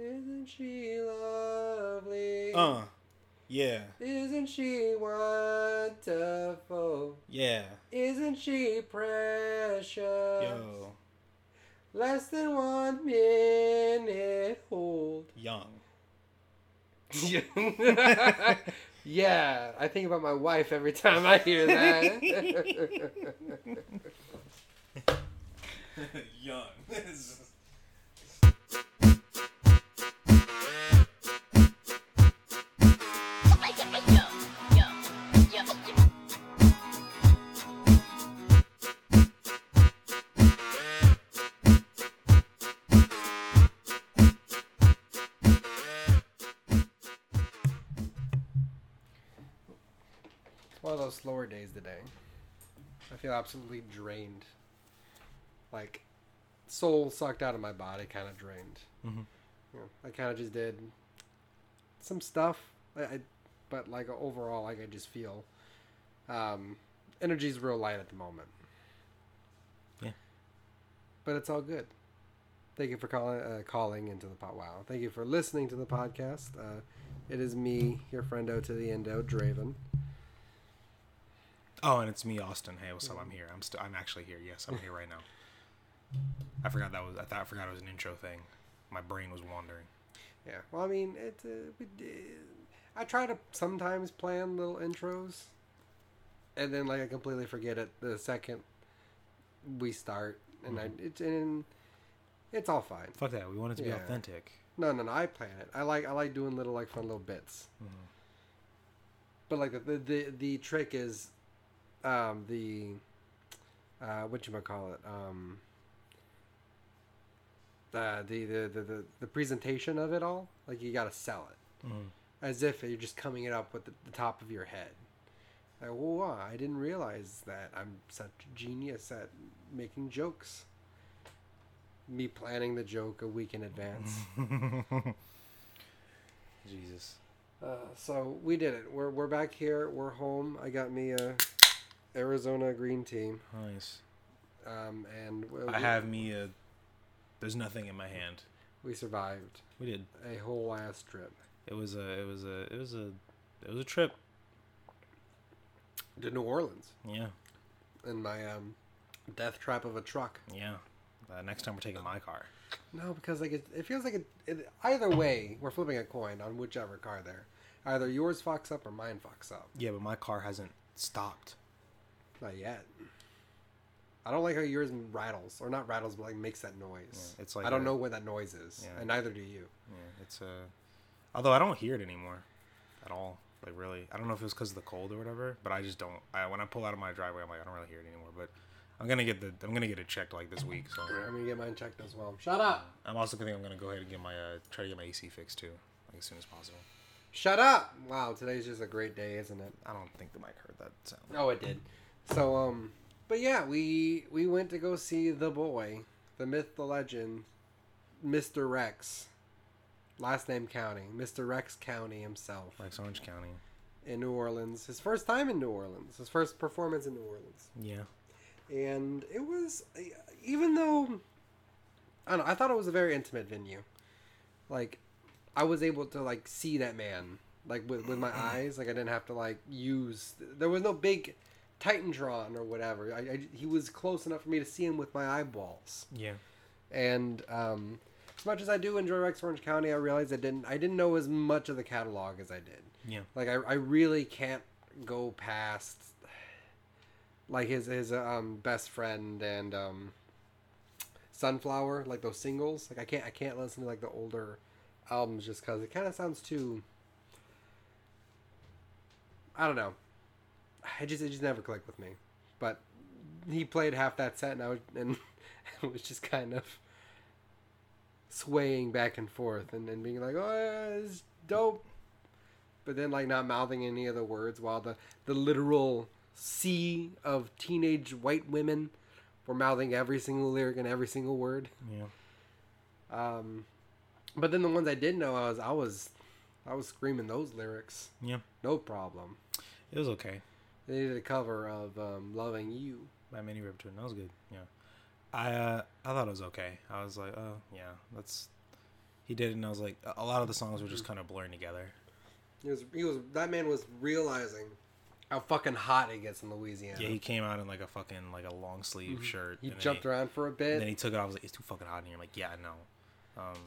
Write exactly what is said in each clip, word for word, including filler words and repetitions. Isn't she lovely? Uh, yeah. Isn't she wonderful? Yeah. Isn't she precious? Yo. Less than one minute old. Young. Yeah, I think about my wife every time I hear that. Young. One of those slower days today. I feel absolutely drained, like soul sucked out of my body, kind of drained. Mm-hmm. Yeah, I kind of just did some stuff, I, I, but like overall, like I just feel um, energy's real light at the moment. Yeah, but it's all good. Thank you for calling uh, calling into the pot. Wow, thank you for listening to the podcast. Uh, it is me, your friendo to the endo, Draven. Oh, and it's me, Austin. Hey, what's up? I'm here. I'm still. I'm actually here. Yes, I'm here right now. I forgot that was. I thought I forgot it was an intro thing. My brain was wandering. Yeah. Well, I mean, it. Uh, we, uh, I try to sometimes plan little intros, and then like I completely forget it the second we start, and mm-hmm. I. It's and it's all fine. Fuck that. We want it to yeah. be authentic. No, no, no. I plan it. I like. I like doing little like fun little bits. Mm-hmm. But like the the the trick is. Um, the, uh, whatchamacallit, um, the, the, the, the, the presentation of it all, like you gotta sell it mm. as if you're just coming it up with the, the top of your head. Like, whoa, I didn't realize that I'm such a genius at making jokes. Me planning the joke a week in advance. Jesus. Uh, so we did it. We're, we're back here. We're home. I got me a... Arizona green tea. Nice. Um, and we, I have me a. There's nothing in my hand. We survived. We did a whole ass trip. It was a. It was a. It was a. It was a trip to New Orleans. Yeah. In my um, death trap of a truck. Yeah. Uh, next time we're taking my car. No, because like it, it feels like it, it. Either way, we're flipping a coin on whichever car there. Either yours fucks up or mine fucks up. Yeah, but my car hasn't stopped. Not yet. I don't like how yours rattles, or not rattles, but like makes that noise. Yeah, it's like I don't a, know what that noise is, yeah. and neither do you. Yeah, it's a. Although I don't hear it anymore, at all. Like really, I don't know if it was because of the cold or whatever, but I just don't. I when I pull out of my driveway, I'm like I don't really hear it anymore. But I'm gonna get the I'm gonna get it checked like this week. So I'm gonna get mine checked as well. Shut up. I'm also gonna I'm gonna go ahead and get my uh, try to get my A C fixed too, like as soon as possible. Shut up! Wow, today's just a great day, isn't it? I don't think the mic heard that sound. Oh, it did. So, um, but yeah, we we went to go see the boy, the myth, the legend, Mister Rex, last name County, Mister Rex County himself. Rex Orange County. In New Orleans. His first time in New Orleans. His first performance in New Orleans. Yeah. And it was, even though, I don't know, I thought it was a very intimate venue. Like, I was able to, like, see that man, like, with, with my eyes. Like, I didn't have to, like, use, there was no big... Titantron or whatever. I, I, he was close enough for me to see him with my eyeballs. Yeah. And um, as much as I do enjoy Rex Orange County, I realized I didn't. I didn't know as much of the catalog as I did. Yeah. Like I, I really can't go past like his his um best friend and um Sunflower, like those singles. Like I can't I can't listen to like the older albums just because it kind of sounds too. I don't know. I just it just never clicked with me, but he played half that set and I was, and I was just kind of swaying back and forth and, and being like, oh, yeah, it's dope, but then like not mouthing any of the words while the, the literal sea of teenage white women were mouthing every single lyric and every single word. Yeah. Um, but then the ones I did know, I was I was I was screaming those lyrics. Yeah. No problem. It was okay. They did a cover of um, "Loving You" by Minnie Riperton. That was good. Yeah, I uh, I thought it was okay. I was like, oh yeah, that's he did, and I was like, a lot of the songs were just kind of blurring together. He was, he was, that man was realizing how fucking hot it gets in Louisiana. Yeah, he came out in like a fucking, like a long sleeve mm-hmm. shirt. He jumped he, around for a bit. And then he took it off. I was like, it's too fucking hot in here. I'm like, yeah, I know. Um,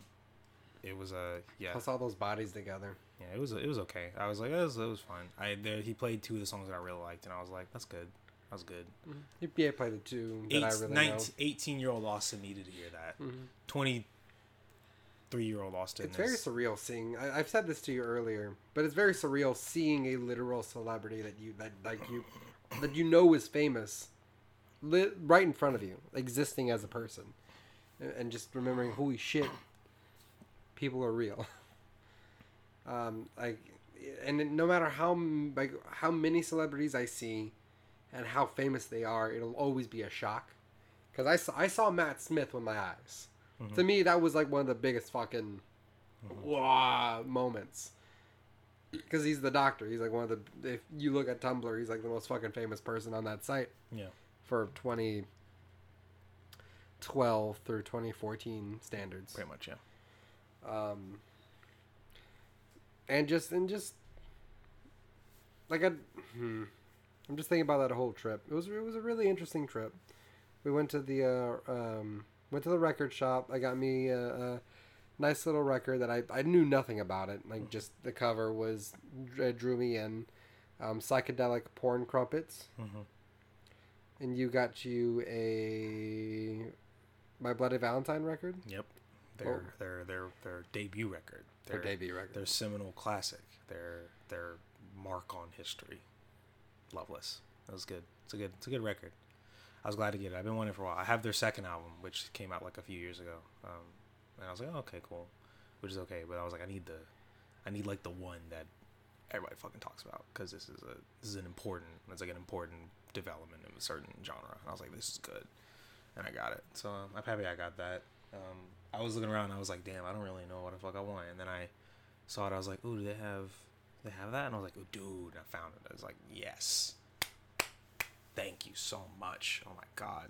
it was a, uh, yeah. Plus all those bodies together. Yeah, it was, it was okay. I was like, it was, it was fun. I, there, he played two of the songs that I really liked, and I was like, that's good. That was good. Mm-hmm. Yeah, I played the two that Eight, I really nineteen, know. eighteen-year-old Austin needed to hear that. Mm-hmm. twenty-three-year-old Austin. It's is... very surreal seeing... I, I've said this to you earlier, but it's very surreal seeing a literal celebrity that you that like you that you know is famous li- right in front of you, existing as a person, and just remembering, holy shit, people are real. Um, I, and no matter how like how many celebrities I see... and how famous they are, it'll always be a shock. Because I saw, I saw Matt Smith with my eyes. Mm-hmm. To me, that was like one of the biggest fucking mm-hmm. wow moments. Because he's the doctor. He's like one of the... If you look at Tumblr, he's like the most fucking famous person on that site. Yeah. For twenty twelve through twenty fourteen standards. Pretty much, yeah. Um, and just... And just... Like a... Hmm. I'm just thinking about that whole trip. It was it was a really interesting trip. We went to the uh, um, went to the record shop. I got me a, a nice little record that I, I knew nothing about it. Like just the cover was uh, drew me in. Um, Psychedelic Porn Crumpets. Mm-hmm. And you got you a My Bloody Valentine record. Yep, their oh. their their their debut record. Their, their debut record. Their seminal classic. Their their mark on history. Loveless. That was good. It's a good. It's a good record. I was glad to get it. I've been wanting it for a while. I have their second album, which came out like a few years ago, um, and I was like, oh, okay, cool, which is okay. But I was like, I need the, I need like the one that everybody fucking talks about because this is a this is an important. It's like an important development in a certain genre. And I was like, this is good, and I got it. So um, I'm happy I got that. Um, I was looking around. And I was like, damn, I don't really know what the fuck I want. And then I saw it. I was like, ooh, do they have? They have that? And I was like, oh, dude, I found it. I was like, yes. Thank you so much. Oh, my God.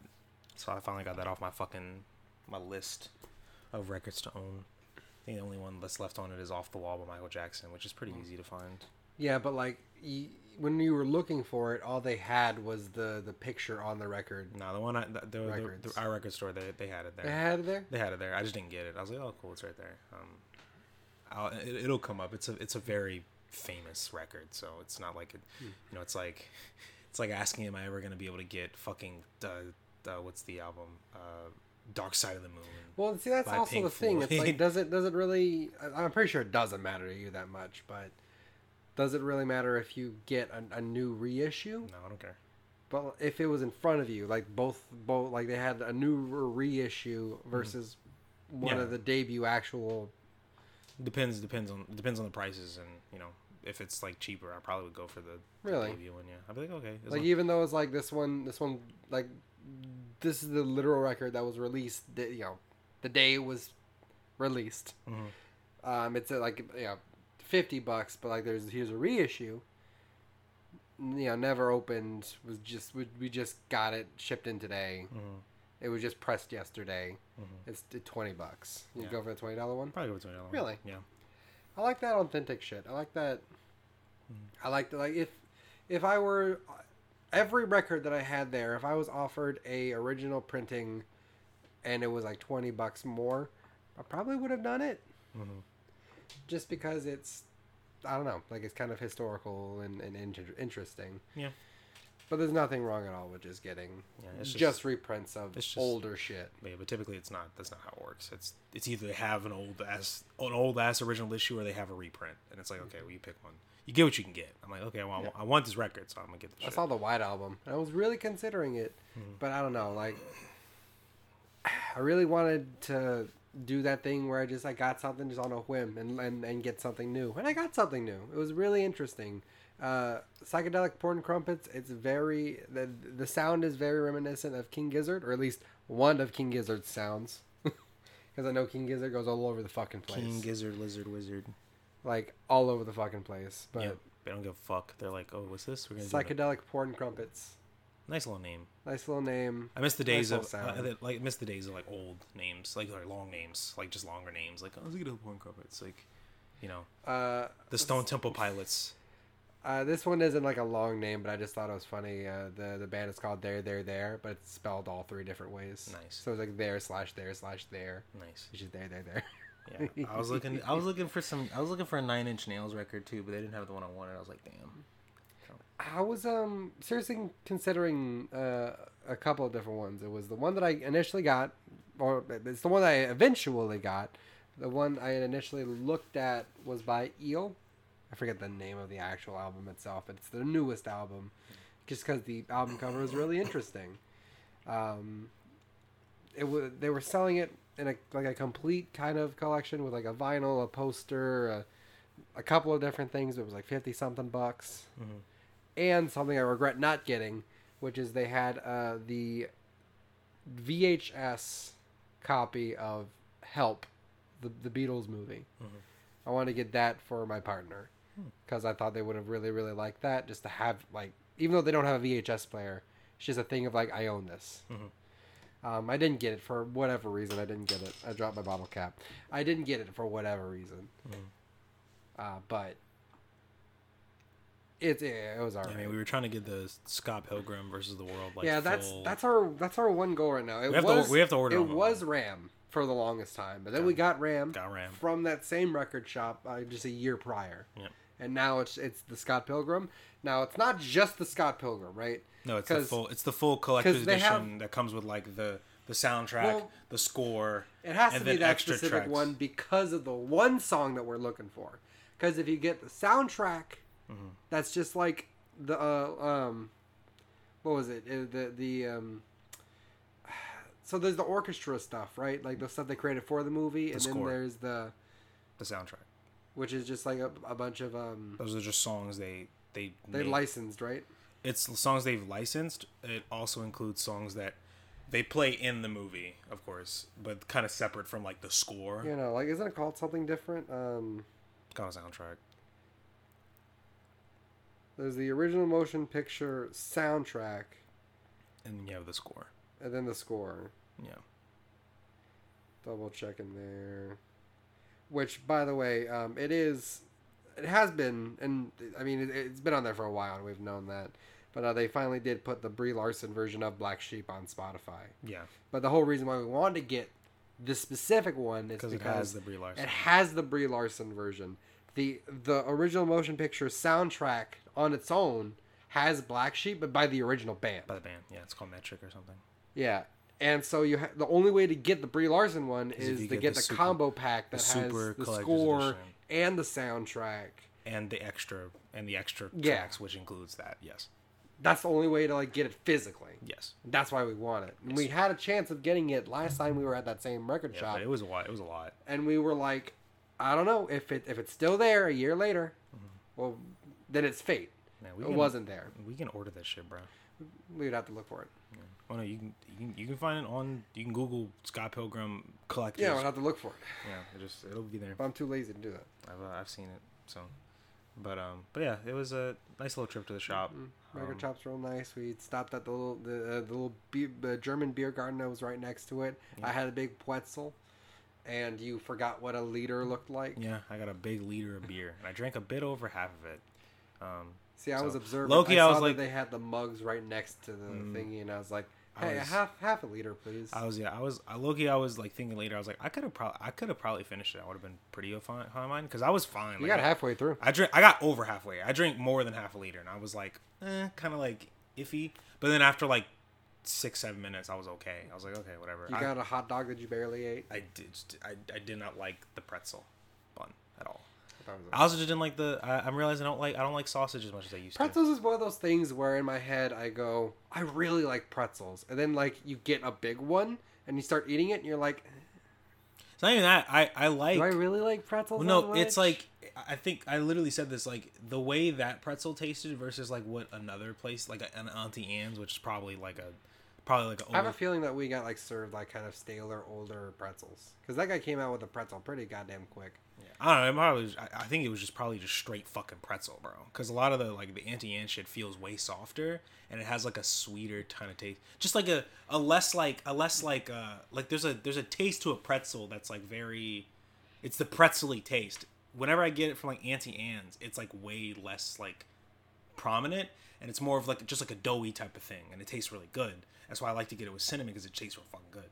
So I finally got that off my fucking, my list of records to own. I think the only one that's left on it is Off the Wall by Michael Jackson, which is pretty easy to find. Yeah, but like, y- when you were looking for it, all they had was the, the picture on the record. No, the one, I, the, the, the, the, our record store, they, they had it there. They had it there? They had it there. I just didn't get it. I was like, oh, cool, it's right there. Um, I'll, it, it'll come up. It's a, it's a very... famous record, so it's not like it, you know, it's like it's like asking am I ever going to be able to get fucking uh, uh, what's the album uh Dark Side of the Moon. Well, see, that's also Pink the Floyd. Thing it's like does it does it really I'm pretty sure it doesn't matter to you that much, but does it really matter if you get a, a new reissue? No, I don't care. But if it was in front of you, like both both like they had a new reissue versus mm-hmm. one yeah. of the debut actual Depends depends on depends on the prices, and you know, if it's like cheaper I probably would go for the really the debut one. Yeah, I'd be like okay, like long- even though it's like this one this one like this is the literal record that was released the, you know the day it was released. Mm-hmm. Um, it's at like you know fifty bucks, but like there's here's a reissue. You know, never opened was just we, we just got it shipped in today. Mm-hmm. It was just pressed yesterday. Mm-hmm. It's twenty bucks. You yeah. go for the twenty dollar one. Probably go for twenty dollar one. Really? Yeah. I like that authentic shit. I like that. Mm-hmm. I like that. Like if, if I were, every record that I had there, if I was offered a original printing, and it was like twenty bucks more, I probably would have done it. Mm-hmm. Just because it's, I don't know, like it's kind of historical and and inter- interesting. Yeah. But there's nothing wrong at all with just getting yeah, just, just reprints of just, older shit. Yeah, but typically it's not. That's not how it works. It's it's either they have an old ass an old ass original issue or they have a reprint, and it's like okay, well you pick one. You get what you can get. I'm like okay, well yeah. I, want, I want this record, so I'm gonna get this. I shit. saw the White Album, and I was really considering it, mm-hmm. but I don't know. Like I really wanted to do that thing where I just I got something just on a whim and and, and get something new, and I got something new. It was really interesting. Uh, Psychedelic Porn Crumpets, it's very, the, the sound is very reminiscent of King Gizzard, or at least one of King Gizzard's sounds. Because I know King Gizzard goes all over the fucking place. King Gizzard, Lizard, Wizard. Like, all over the fucking place. But yeah, they don't give a fuck. They're like, oh, what's this? We're gonna Psychedelic do Porn Crumpets. Nice little name. Nice little name. I miss the days nice of uh, like miss the days of like old names, like or long names, like just longer names. Like, oh, let's get a porn cover. It's like, you know, uh, the Stone Temple Pilots. Uh, this one isn't like a long name, but I just thought it was funny. Uh, the the band is called There There There, but it's spelled all three different ways. Nice. So it's like there slash there slash there. Nice. Which is there there there. Yeah, I was looking. I was looking for some. I was looking for a Nine Inch Nails record too, but they didn't have the one I wanted. I was like, damn. I was um seriously considering uh, a couple of different ones. It was the one that I initially got, or it's the one I eventually got. The one I initially looked at was by Eel. I forget the name of the actual album itself. It's their newest album, just because the album cover was really interesting. Um, it was they were selling it in a like a complete kind of collection with like a vinyl, a poster, a, a couple of different things. It was like fifty something bucks. Mm-hmm. And something I regret not getting, which is they had uh, the V H S copy of Help, the the Beatles movie. Mm-hmm. I want to get that for my partner because I thought they would have really, really liked that. Just to have, like, even though they don't have a V H S player, it's just a thing of, like, I own this. Mm-hmm. Um, I didn't get it for whatever reason. I didn't get it. I dropped my bottle cap. I didn't get it for whatever reason. Mm-hmm. Uh, but... It, it was alright. I mean, we were trying to get the Scott Pilgrim versus the World. Like, yeah, that's full... that's our that's our one goal right now. It we have was to, we have to order. It was RAM for the longest time, but then got, we got RAM, got RAM from that same record shop uh, just a year prior. Yeah. And now it's it's the Scott Pilgrim. Now it's not just the Scott Pilgrim, right? No, it's the full it's the full collector's edition have, that comes with like the the soundtrack, well, the score. It has and to be that specific tracks. One because of the one song that we're looking for. Because if you get the soundtrack. Mm-hmm. That's just like the uh, um, what was it? Uh, the the um, so there's the orchestra stuff, right? Like the stuff they created for the movie, the and score. Then there's the the soundtrack, which is just like a, a bunch of um. Those are just songs they they they made. Licensed, right? It's songs they've licensed. It also includes songs that they play in the movie, of course, but kind of separate from like the score. You know, like isn't it called something different? Um, it's called a soundtrack. There's the original motion picture soundtrack. And then you have the score. And then the score. Yeah. Double checking there. Which, by the way, um, it is... It has been... And, I mean, it, it's been on there for a while, and we've known that. But uh, they finally did put the Brie Larson version of Black Sheep on Spotify. Yeah. But the whole reason why we wanted to get this specific one is because... It has the Brie Larson. It has the Brie Larson version. The the original motion picture soundtrack on its own has Black Sheep, but by the original band. By the band, yeah. It's called Metric or something. Yeah, and so you ha- the only way to get the Brie Larson one is, is to get, get the, the super, combo pack that the has the score edition. And the soundtrack and the extra and the extra yeah. tracks, which includes that. Yes, that's the only way to like get it physically. Yes, that's why we want it. Yes. We had a chance of getting it last time we were at that same record yeah, shop. But it was a lot. It was a lot, and we were like. I don't know if it if it's still there a year later. Mm-hmm. Well, then it's fate. Man, we it can, wasn't there. We can order this shit, bro. We'd have to look for it. Yeah. Oh no, you can, you can you can find it on. You can Google Scott Pilgrim collectors. Yeah, we'll have to look for it. Yeah, it just it'll be there. But I'm too lazy to do that. I've uh, I've seen it. So, but um, but yeah, it was a nice little trip to the shop. Mm-hmm. Record um, shops real nice. We stopped at the little the, uh, the little beer, the German beer garden that was right next to it. Yeah. I had a big pretzel. And you forgot what a liter looked like. Yeah, I got a big liter of beer, and I drank a bit over half of it. Um, See, I so. was observing. Loki, I, I was saw like, that they had the mugs right next to the mm, thingy, and I was like, "Hey, was, half half a liter, please." I was yeah, I was uh, Loki. I was like thinking later. I was like, I could have probably, I could have probably finished it. I would have been pretty fine, fine because I was fine. You like, got I, halfway through. I drink. I got over halfway. I drank more than half a liter, and I was like, eh, kind of like iffy. But then after like. Six seven minutes, I was okay. I was like, okay, whatever. You got I, a hot dog that you barely ate. I did. I, I did not like the pretzel bun at all. I, I also just didn't like the. I, I'm realizing I don't like. I don't like sausage as much as I used pretzels to. Pretzels is one of those things where in my head I go, I really like pretzels, and then like you get a big one and you start eating it, and you're like, it's not even that. I I like. Do I really like pretzels? Well, no, it's like I think I literally said this like the way that pretzel tasted versus like what another place like an Auntie Anne's, which is probably like a. Probably like an older... I have a feeling that we got like served like kind of staler, older pretzels. Because that guy came out with a pretzel pretty goddamn quick. Yeah. I don't know. Probably was, I think it was just probably just straight fucking pretzel, bro. Because a lot of the like the Auntie Anne's shit feels way softer, and it has like a sweeter kind of taste. Just like a, a less like a less like uh like there's a there's a taste to a pretzel that's like very, it's the pretzely taste. Whenever I get it from like Auntie Anne's, it's like way less like prominent, and it's more of like just like a doughy type of thing, and it tastes really good. That's why I like to get it with cinnamon, because it tastes real fucking good.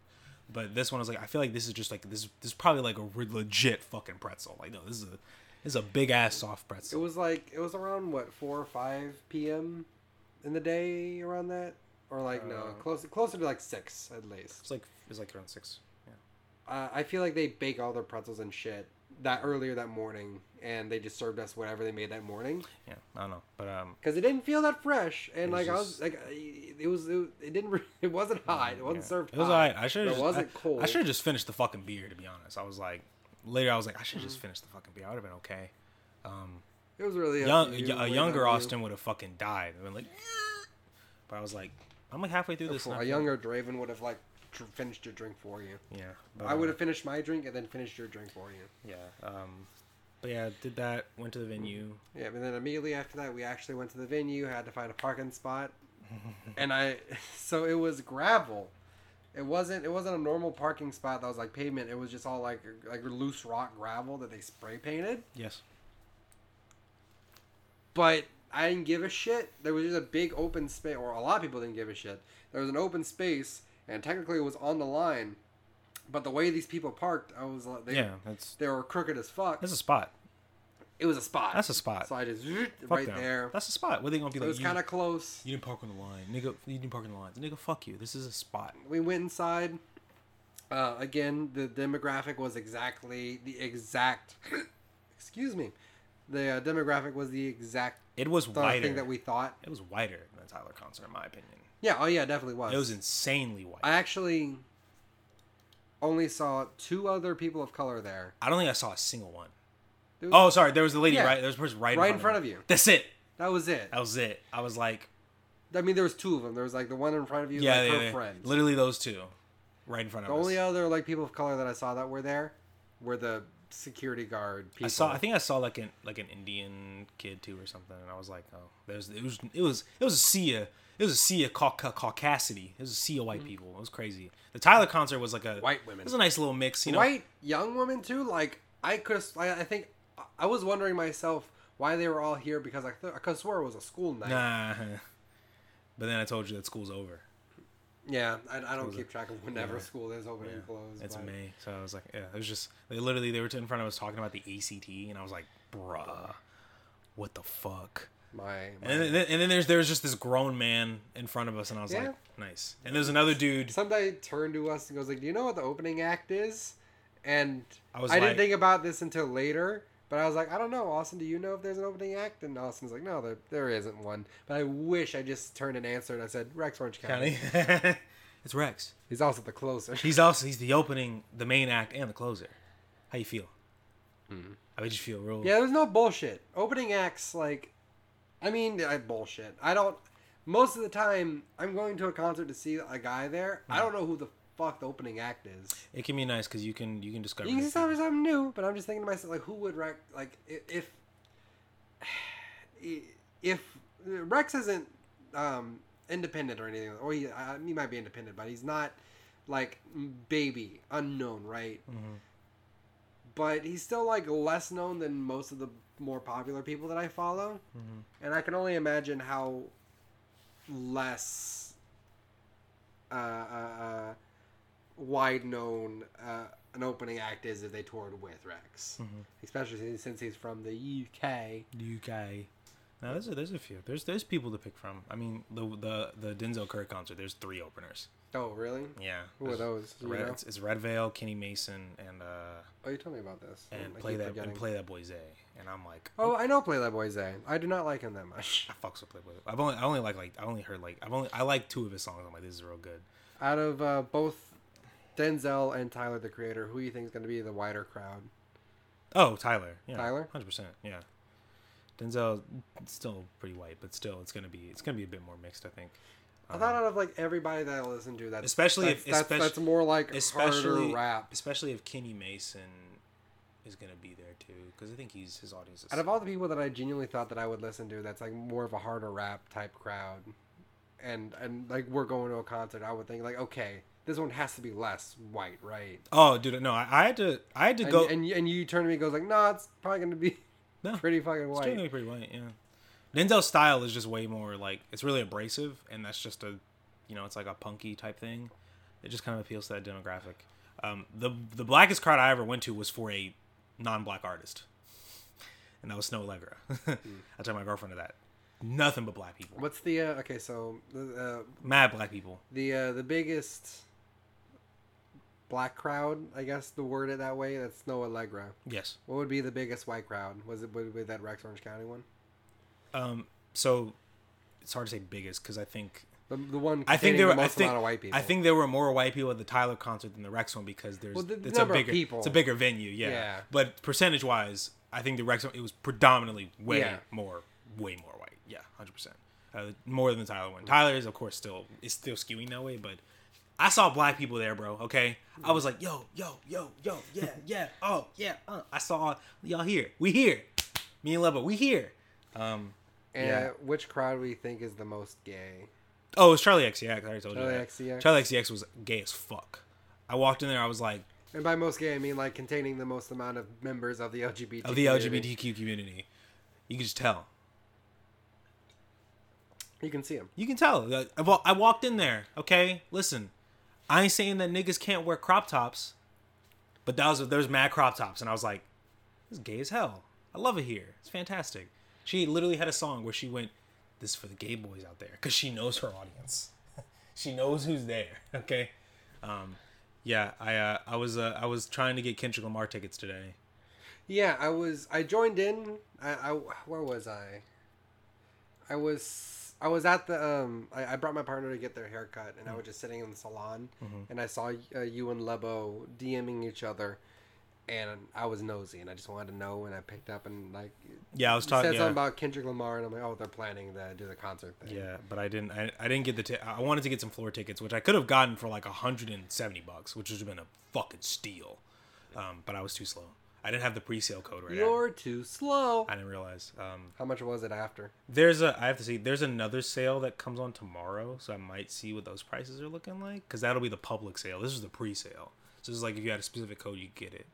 But this one, I was like, I feel like this is just like this. This is probably like a re- legit fucking pretzel. Like, no, this is a this is a big ass soft pretzel. It was like it was around what four or five p m in the day, around that, or like uh, no, closer closer to like six at least. It's like it's like around six. Yeah. Uh, I feel like they bake all their pretzels and shit that earlier that morning, and they just served us whatever they made that morning. Yeah, I don't know, but um, because it didn't feel that fresh, and like just, I was like, it was it, it didn't it wasn't hot, it wasn't yeah. served. It was hot. Alright. I should. It wasn't I, cold. I should have just finished the fucking beer. To be honest, I was like, later I was like, I should mm-hmm. just finish the fucking beer. I would have been okay. Um, it was really young. You, a younger Austin would have fucking died. I've been like, but I was like, I'm like halfway through this. A younger Draven would have like. Finished your drink for you. Yeah, but, I would have finished my drink and then finished your drink for you. Yeah, um, but yeah, did that. Went to the venue. Yeah, and then immediately after that, we actually went to the venue. Had to find a parking spot, and I. So it was gravel. It wasn't. It wasn't a normal parking spot that was like pavement. It was just all like like loose rock gravel that they spray painted. Yes. But I didn't give a shit. There was just a big open space, or a lot of people didn't give a shit. There was an open space. And technically it was on the line, but the way these people parked, I was like, they, yeah, that's, they were crooked as fuck. That's a spot. It was a spot. That's a spot. So I just, fuck right them. There. That's a spot. What are they going to be so like? It was kind of close. You didn't park on the line. Nigga, you didn't park on the line. Nigga, fuck you. This is a spot. We went inside. Uh, again, the demographic was exactly the exact, excuse me. The uh, demographic was the exact it was wider. Thing that we thought. It was wider than the Tyler concert, in my opinion. Yeah, oh yeah, it definitely was. It was insanely white. I actually only saw two other people of color there. I don't think I saw a single one. Was, oh, sorry, there was a lady yeah, right. There was a person right, right in front of, in front of you. Me. That's it. That was it. That was it. I was like, I mean, there was two of them. There was like the one in front of you, yeah, like yeah, her yeah. friend. Literally those two, right in front the of us. The only other like people of color that I saw that were there were the security guard people. I saw. I think I saw like an like an Indian kid too or something, and I was like, oh, there's it was it was it was a sea of. It was a sea of ca- ca- caucasity. It was a sea of white mm-hmm. people. It was crazy. The Tyler concert was like a... White women. It was a nice little mix, you know? White young women, too. Like, I could I, I think... I was wondering myself why they were all here because I, th- I could swear it was a school night. Nah. But then I told you that school's over. Yeah. I, I don't keep a, track of whenever yeah. school is open yeah. and closed. It's but. May. So I was like... Yeah. It was just... They literally, they were in front of us talking about the A C T, and I was like, bruh, what the fuck? My, my and, then, and then there's there's just this grown man in front of us, and I was yeah. like, nice. And there's another dude. Somebody turned to us and goes like, do you know what the opening act is? And I, was I like, didn't think about this until later, but I was like, I don't know, Austin, do you know if there's an opening act? And Austin's like, no, there, there isn't one. But I wish I just turned and answered and I said, Rex Orange County. County. It's Rex. He's also the closer. He's also he's the opening, the main act, and the closer. How you feel? Mm-hmm. I just feel real. Yeah, there's no bullshit. Opening acts, like... I mean, I bullshit. I don't... Most of the time, I'm going to a concert to see a guy there. Yeah. I don't know who the fuck the opening act is. It can be nice because you can you can discover... You can discover something new, but I'm just thinking to myself, like, who would Rex... Like, if... If... Rex isn't um, independent or anything. Or he, I, he might be independent, but he's not, like, baby, unknown, right? Mm-hmm. But he's still, like, less known than most of the... more popular people that I follow mm-hmm. and I can only imagine how less uh, uh, uh, wide known uh, an opening act is if they toured with Rex mm-hmm. especially since he's from the U K U K. Now there's a, there's a few there's there's people to pick from. I mean the the, the Denzel Curry concert, there's three openers. Oh really? Yeah. Who are those? Red, it's, it's Red Veil, Kenny Mason, and uh. Oh, you told me about this. And I play that forgetting. and play that Boy Z, and I'm like. Oh, I know Play That Boy Z. I do not like him that much. I fucks with Playboy. I've only I only like like I only heard like I've only I like two of his songs. I'm like, this is real good. Out of uh, both Denzel and Tyler the Creator, who do you think is going to be the wider crowd? Oh, Tyler. Yeah, Tyler. one hundred percent. Yeah. Denzel's still pretty white, but still, it's gonna be it's gonna be a bit more mixed, I think. I thought out of like everybody that I listen to, that especially that's, if that's, especially, that's more like especially, harder rap. Especially if Kenny Mason is gonna be there too, because I think he's his audience. Is out of all the people that I genuinely thought that I would listen to, that's like more of a harder rap type crowd, and and like we're going to a concert, I would think like, okay, this one has to be less white, right? Oh, dude, no, I, I had to, I had to and, go, and and you turn to me and goes like, no, it's probably gonna be no, pretty fucking white. It's gonna be pretty white, yeah. Denzel's style is just way more like, it's really abrasive, and that's just a, you know, it's like a punky type thing. It just kind of appeals to that demographic. Um, the the blackest crowd I ever went to was for a non-black artist, and that was Snow Allegra. mm. I took my girlfriend to that. Nothing but black people. What's the uh, okay? So uh, mad black people. The uh, the biggest black crowd, I guess the word it that way. That's Snow Allegra. Yes. What would be the biggest white crowd? Was it would, would that Rex Orange County one? Um, so it's hard to say biggest, because I think the, the one I think there were the most I think, amount of white people. I think there were more white people at the Tyler concert than the Rex one, because there's well, the it's number a bigger of people. It's a bigger venue, yeah. yeah. But percentage wise, I think the Rex one, it was predominantly way yeah. more way more white, yeah, hundred uh, percent more than the Tyler one. Tyler is of course still is still skewing that way, but I saw black people there, bro. Okay, I was like, yo, yo, yo, yo, yeah, yeah, oh yeah. Uh. I saw y'all here. We here. Me and Lebo, we here. Um. And yeah. Which crowd do you think is the most gay? Oh, it was Charlie X C X. I already told Charlie you that. X C X. Charlie X C X was gay as fuck. I walked in there, I was like... And by most gay, I mean like containing the most amount of members of the L G B T Of the community. L G B T Q community. You can just tell. You can see him. You can tell. I walked in there, okay? Listen, I ain't saying that niggas can't wear crop tops, but that was, there was mad crop tops, and I was like, this is gay as hell. I love it here. It's fantastic. She literally had a song where she went, this is for the gay boys out there, because she knows her audience. She knows who's there, okay? Um, yeah, I uh, I was uh, I was trying to get Kendrick Lamar tickets today. Yeah, I was. I joined in. I, I where was I? I was I was at the. Um, I, I brought my partner to get their haircut, and mm-hmm. I was just sitting in the salon, mm-hmm. and I saw uh, you and Lebo DMing each other. And I was nosy, and I just wanted to know, and I picked up and like yeah, I was talking. Said yeah. something about Kendrick Lamar, and I'm like, oh, they're planning to do the concert thing. Yeah, but I didn't. I, I didn't get the. T- I wanted to get some floor tickets, which I could have gotten for like one hundred seventy bucks, which would have been a fucking steal. Um, but I was too slow. I didn't have the pre-sale code right now. You're at. too slow. I didn't realize. Um, How much was it after? There's a. I have to see. There's another sale that comes on tomorrow, so I might see what those prices are looking like, because that'll be the public sale. This is the pre-sale, so it's like if you had a specific code, you get it.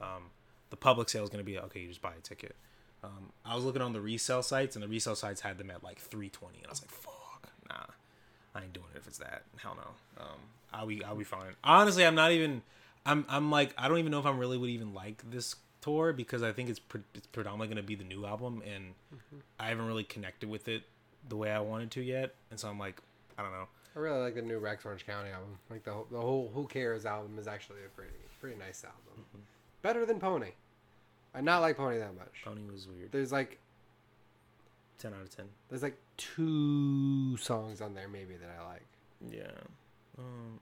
Um, the public sale is going to be, okay, you just buy a ticket. Um, I was looking on the resale sites, and the resale sites had them at like three twenty, and I was like, fuck, nah, I ain't doing it if it's that. Hell no. Um, I'll be, I'll be fine. Honestly, I'm not even, I'm, I'm like, I don't even know if I'm really would even like this tour, because I think it's, pre- it's predominantly going to be the new album, and mm-hmm. I haven't really connected with it the way I wanted to yet, and so I'm like, I don't know. I really like the new Rex Orange County album. Like the, the whole Who Cares album is actually a pretty, pretty nice album. Mm-hmm. Better than Pony. I not like Pony that much. Pony was weird. There's like... ten out of ten. There's like two songs on there maybe that I like. Yeah. Um,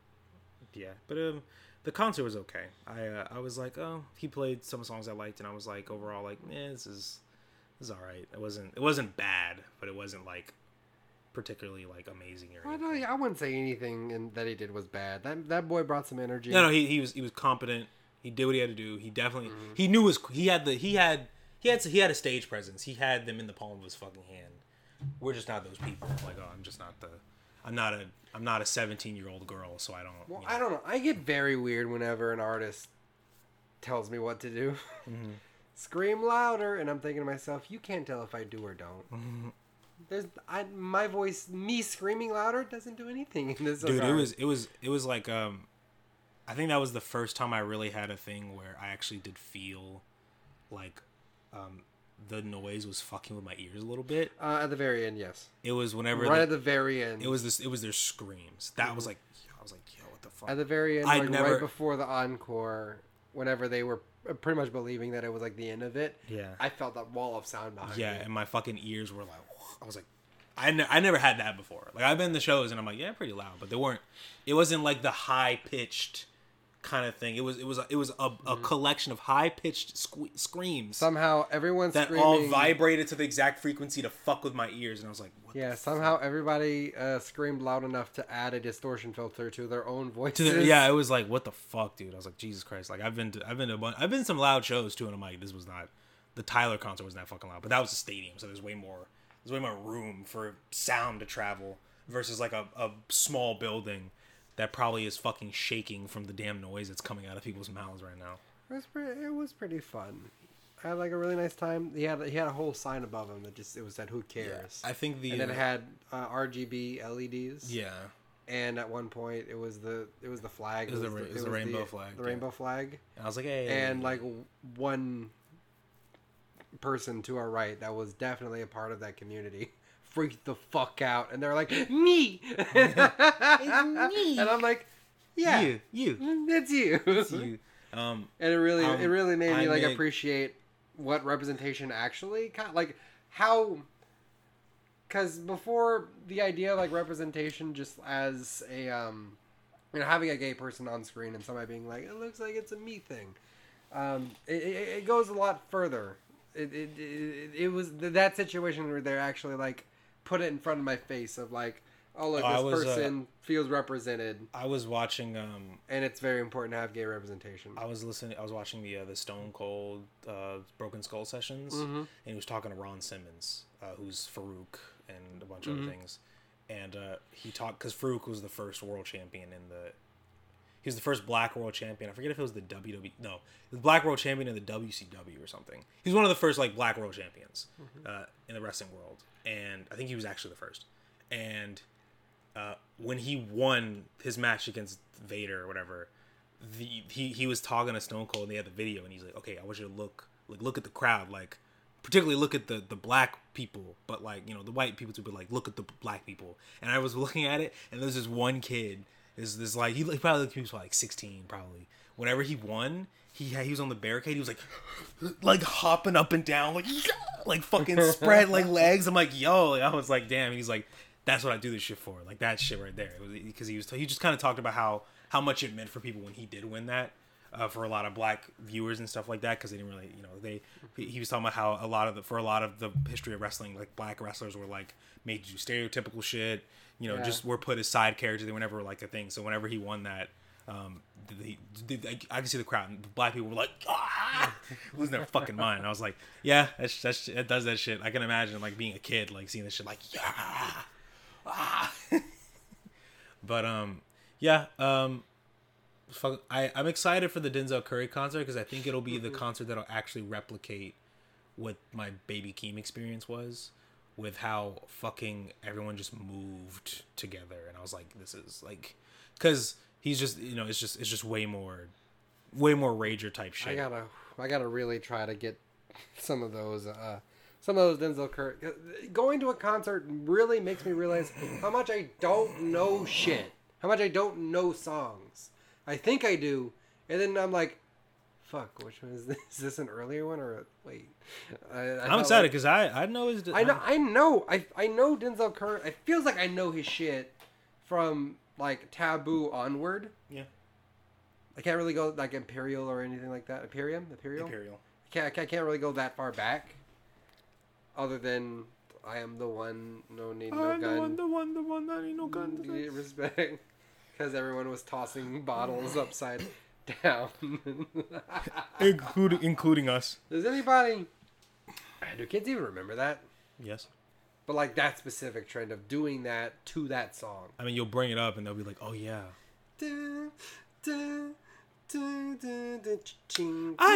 yeah. But um, the concert was okay. I uh, I was like, oh, he played some songs I liked, and I was like, overall, like, eh, this is this is all right. It wasn't, it wasn't bad, but it wasn't like particularly like amazing or anything. Well, I, I wouldn't say anything in, that he did was bad. That that boy brought some energy. No, no, he, he was he was competent. He did what he had to do. He definitely mm-hmm. he knew his he had the he had he had he had a stage presence. He had them in the palm of his fucking hand. We're just not those people. Like, oh, I'm just not the I'm not a I'm not a seventeen-year-old girl, so I don't. Well, you know. I don't know. I get very weird whenever an artist tells me what to do. Mm-hmm. Scream louder, and I'm thinking to myself, you can't tell if I do or don't. Mm-hmm. There's I my voice, me screaming louder doesn't do anything in this. Dude, regard. it was it was it was like um. I think that was the first time I really had a thing where I actually did feel like um, the noise was fucking with my ears a little bit. Uh, at the very end, yes. It was whenever right the, at the very end. It was this. It was their screams. That was like I was like, yo, what the fuck? At the very end, like never, right before the encore, whenever they were pretty much believing that it was like the end of it. Yeah. I felt that wall of sound behind me. Yeah, it. And my fucking ears were like, I was like. I, ne- I never had that before. Like, I've been to shows and I'm like, yeah, pretty loud, but they weren't. It wasn't like the high pitched kind of thing. It was it was it was a, mm-hmm. a collection of high pitched sque- screams. Somehow everyone's that screaming, all vibrated to the exact frequency to fuck with my ears, and I was like, what yeah. the somehow fuck? Everybody uh, screamed loud enough to add a distortion filter to their own voices. The, yeah, it was like, what the fuck, dude? I was like, Jesus Christ! Like I've been to, I've been to a bunch, I've been to some loud shows too, and I'm like, this was not. The Tyler concert was not fucking loud, but that was a stadium, so there's way more there's way more room for sound to travel versus like a, a small building that probably is fucking shaking from the damn noise that's coming out of people's mouths right now. It was pretty, it was pretty fun. I had like a really nice time. He had he had a whole sign above him that just it was said "Who cares?" Yeah, I think the and then it had uh, R G B L E Ds. Yeah. And at one point, it was the it was the flag. It was, it was the, it was the rainbow the, flag. The yeah. rainbow flag. And I was like, hey. And like one person to our right that was definitely a part of that community freaked the fuck out, and they're like, me. It's me. And I'm like, yeah, you, you, that's you. It's you. Um, and it really, um, it really made I me like make... appreciate what representation actually, like how, because before the idea of like representation just as a, um, you know, having a gay person on screen and somebody being like, it looks like it's a me thing. Um, it, it, it goes a lot further. It, it it it was that situation where they're actually like put it in front of my face of like, oh look, this was, person uh, feels represented. I was watching um and it's very important to have gay representation. I was listening. I was watching the uh, the Stone Cold uh, Broken Skull sessions, mm-hmm. and he was talking to Ron Simmons, uh, who's Farouk and a bunch of mm-hmm. other things, and uh, he talked because Farouk was the first world champion in the. He was the first black world champion. I forget if it was the W W E. No, the black world champion in the W C W or something. He was one of the first like black world champions mm-hmm. uh, in the wrestling world, and I think he was actually the first. And uh, when he won his match against Vader or whatever, the, he he was talking to Stone Cold, and they had the video, and he's like, "Okay, I want you to look like look at the crowd, like particularly look at the the black people, but like you know the white people too, but like look at the black people." And I was looking at it, and there's this one kid. Is this like he, he probably he was like sixteen probably. Whenever he won, he had, he was on the barricade. He was like, like hopping up and down, like yeah! like fucking spread like legs. I'm like yo, like, I was like damn. And he's like that's what I do this shit for, like that shit right there. Because he was he just kind of talked about how how much it meant for people when he did win that uh, for a lot of black viewers and stuff like that. Because they didn't really you know they he was talking about how a lot of the for a lot of the history of wrestling like black wrestlers were like made to do stereotypical shit. You know, yeah. just were put as side characters. They were never like a thing. So whenever he won that, um, they, they, they, I could see the crowd. And the black people were like, ah! losing their fucking mind. And I was like, yeah, that's, that's, that does that shit. I can imagine like being a kid, like seeing this shit, like yeah, ah. But um, yeah, um, fuck, I I'm excited for the Denzel Curry concert because I think it'll be the concert that'll actually replicate what my Baby Keem experience was. With how fucking everyone just moved together, and I was like, "This is like," because he's just, you know, it's just, it's just way more, way more rager type shit. I gotta, I gotta really try to get some of those, uh, some of those Denzel Curry. Going to a concert really makes me realize how much I don't know shit, how much I don't know songs. I think I do, and then I'm like. Fuck, which one is this? Is this an earlier one or a, wait? I, I I'm excited because like, I I know his. I know I know I I know Denzel Curry. It feels like I know his shit from like Taboo onward. Yeah. I can't really go like Imperial or anything like that. Imperium, Imperial. Imperial. I can't I can't really go that far back. Other than I am the one, no need, no I'm gun. I'm the one, the one, the one, that ain't no gun. Need respect, because everyone was tossing bottles upside. Down, including including us. Does anybody? Do kids even remember that? Yes. But like that specific trend of doing that to that song. I mean, you'll bring it up and they'll be like, "Oh yeah." I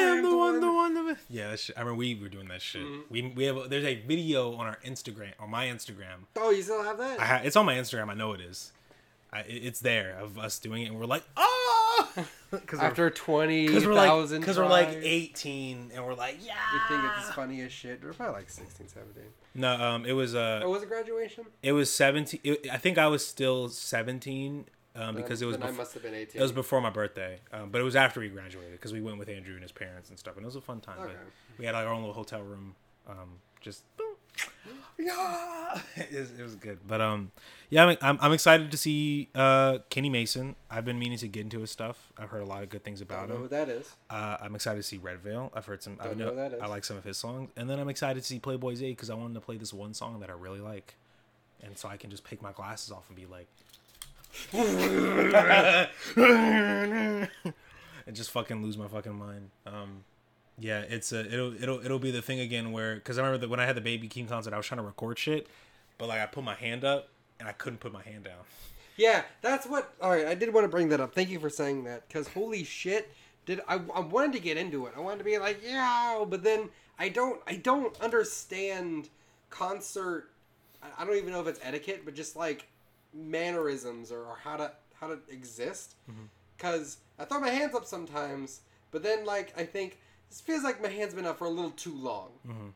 am the one, the one, the one. Yeah, that shit. I remember we were doing that shit. Mm-hmm. We we have a, there's a video on our Instagram, on my Instagram. Oh, you still have that? I ha- it's on my Instagram. I know it is. I, it's there of us doing it, and we're like, "Oh." Cause after twenty because we're, like, we're like eighteen and we're like yeah we think it's funny as shit. We're probably like sixteen, seventeen. No um it was uh oh, was it graduation? It was seventeen. It, I think I was still seventeen um because then, it was befo- I must have been eighteen. It was before my birthday um but it was after we graduated because we went with Andrew and his parents and stuff and it was a fun time. Okay. But we had like, our own little hotel room um just boom. yeah, it, it was good. But um, yeah, I'm, I'm I'm excited to see uh Kenny Mason. I've been meaning to get into his stuff. I've heard a lot of good things about him. Don't know who that is. Uh, I'm excited to see Red Veil. I've heard some. Don't I know who that is. I like some of his songs, and then I'm excited to see Playboy Z because I wanted to play this one song that I really like, and so I can just pick my glasses off and be like, and just fucking lose my fucking mind. Um. Yeah, it's a it'll it'll it'll be the thing again where, because I remember that when I had the Baby Keem concert, I was trying to record shit, but like I put my hand up and I couldn't put my hand down. Yeah, that's what. All right, I did want to bring that up. Thank you for saying that, because holy shit, did I? I wanted to get into it. I wanted to be like, yeah, but then I don't. I don't understand concert. I don't even know if it's etiquette, but just like mannerisms or, or how to how to exist. Because mm-hmm. I throw my hands up sometimes, but then like I think. This feels like my hand's been up for a little too long. Mm-hmm.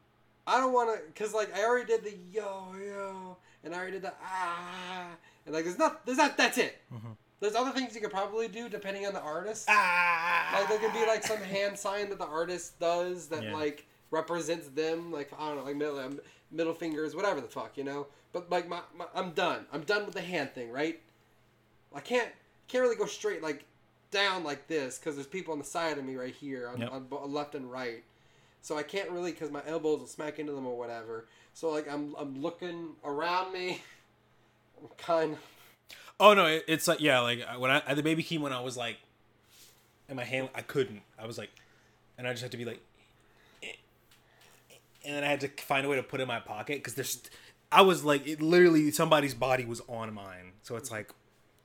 I don't want to, because, like, I already did the yo, yo, and I already did the ah, and, like, there's not, there's not, that's it. Mm-hmm. There's other things you could probably do depending on the artist. Ah! Like, there could be, like, some hand sign that the artist does that, yeah. like, represents them, like, I don't know, like, middle, middle fingers, whatever the fuck, you know? But, like, my, my I'm done. I'm done with the hand thing, right? I can't, can't really go straight, like, down like this because there's people on the side of me right here on, yep. on, on left and right, so I can't really because my elbows will smack into them or whatever, so like I'm I'm looking around me. I'm kind of oh no it, it's like yeah like when I the Baby Keem when I was like in my hand I couldn't I was like and I just had to be like eh, eh, and then I had to find a way to put it in my pocket because there's I was like it literally somebody's body was on mine, so it's like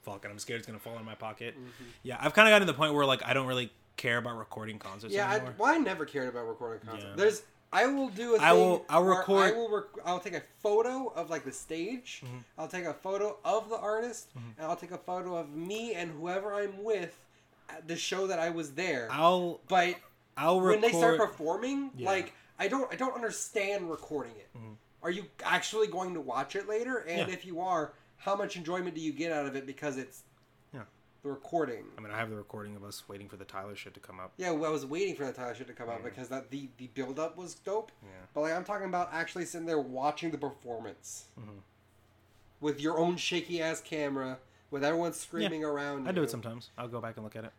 fuck, and I'm scared it's gonna fall in my pocket. Mm-hmm. Yeah, I've kind of gotten to the point where like I don't really care about recording concerts yeah, anymore. Yeah, well, I never cared about recording concerts. Yeah. There's, I will do a I thing. Will, I'll record. I will. Rec- I'll take a photo of like the stage. Mm-hmm. I'll take a photo of the artist, mm-hmm. and I'll take a photo of me and whoever I'm with to show that I was there. I'll. But I'll record when they start performing. Yeah. Like I don't. I don't understand recording it. Mm-hmm. Are you actually going to watch it later? And yeah. if you are. How much enjoyment do you get out of it because it's yeah. the recording? I mean, I have the recording of us waiting for the Tyler shit to come up. Yeah, well, I was waiting for the Tyler shit to come yeah. up because that the, the build-up was dope. Yeah. But like, I'm talking about actually sitting there watching the performance mm-hmm. with your own shaky-ass camera, with everyone screaming yeah. around you. I do it sometimes. I'll go back and look at it.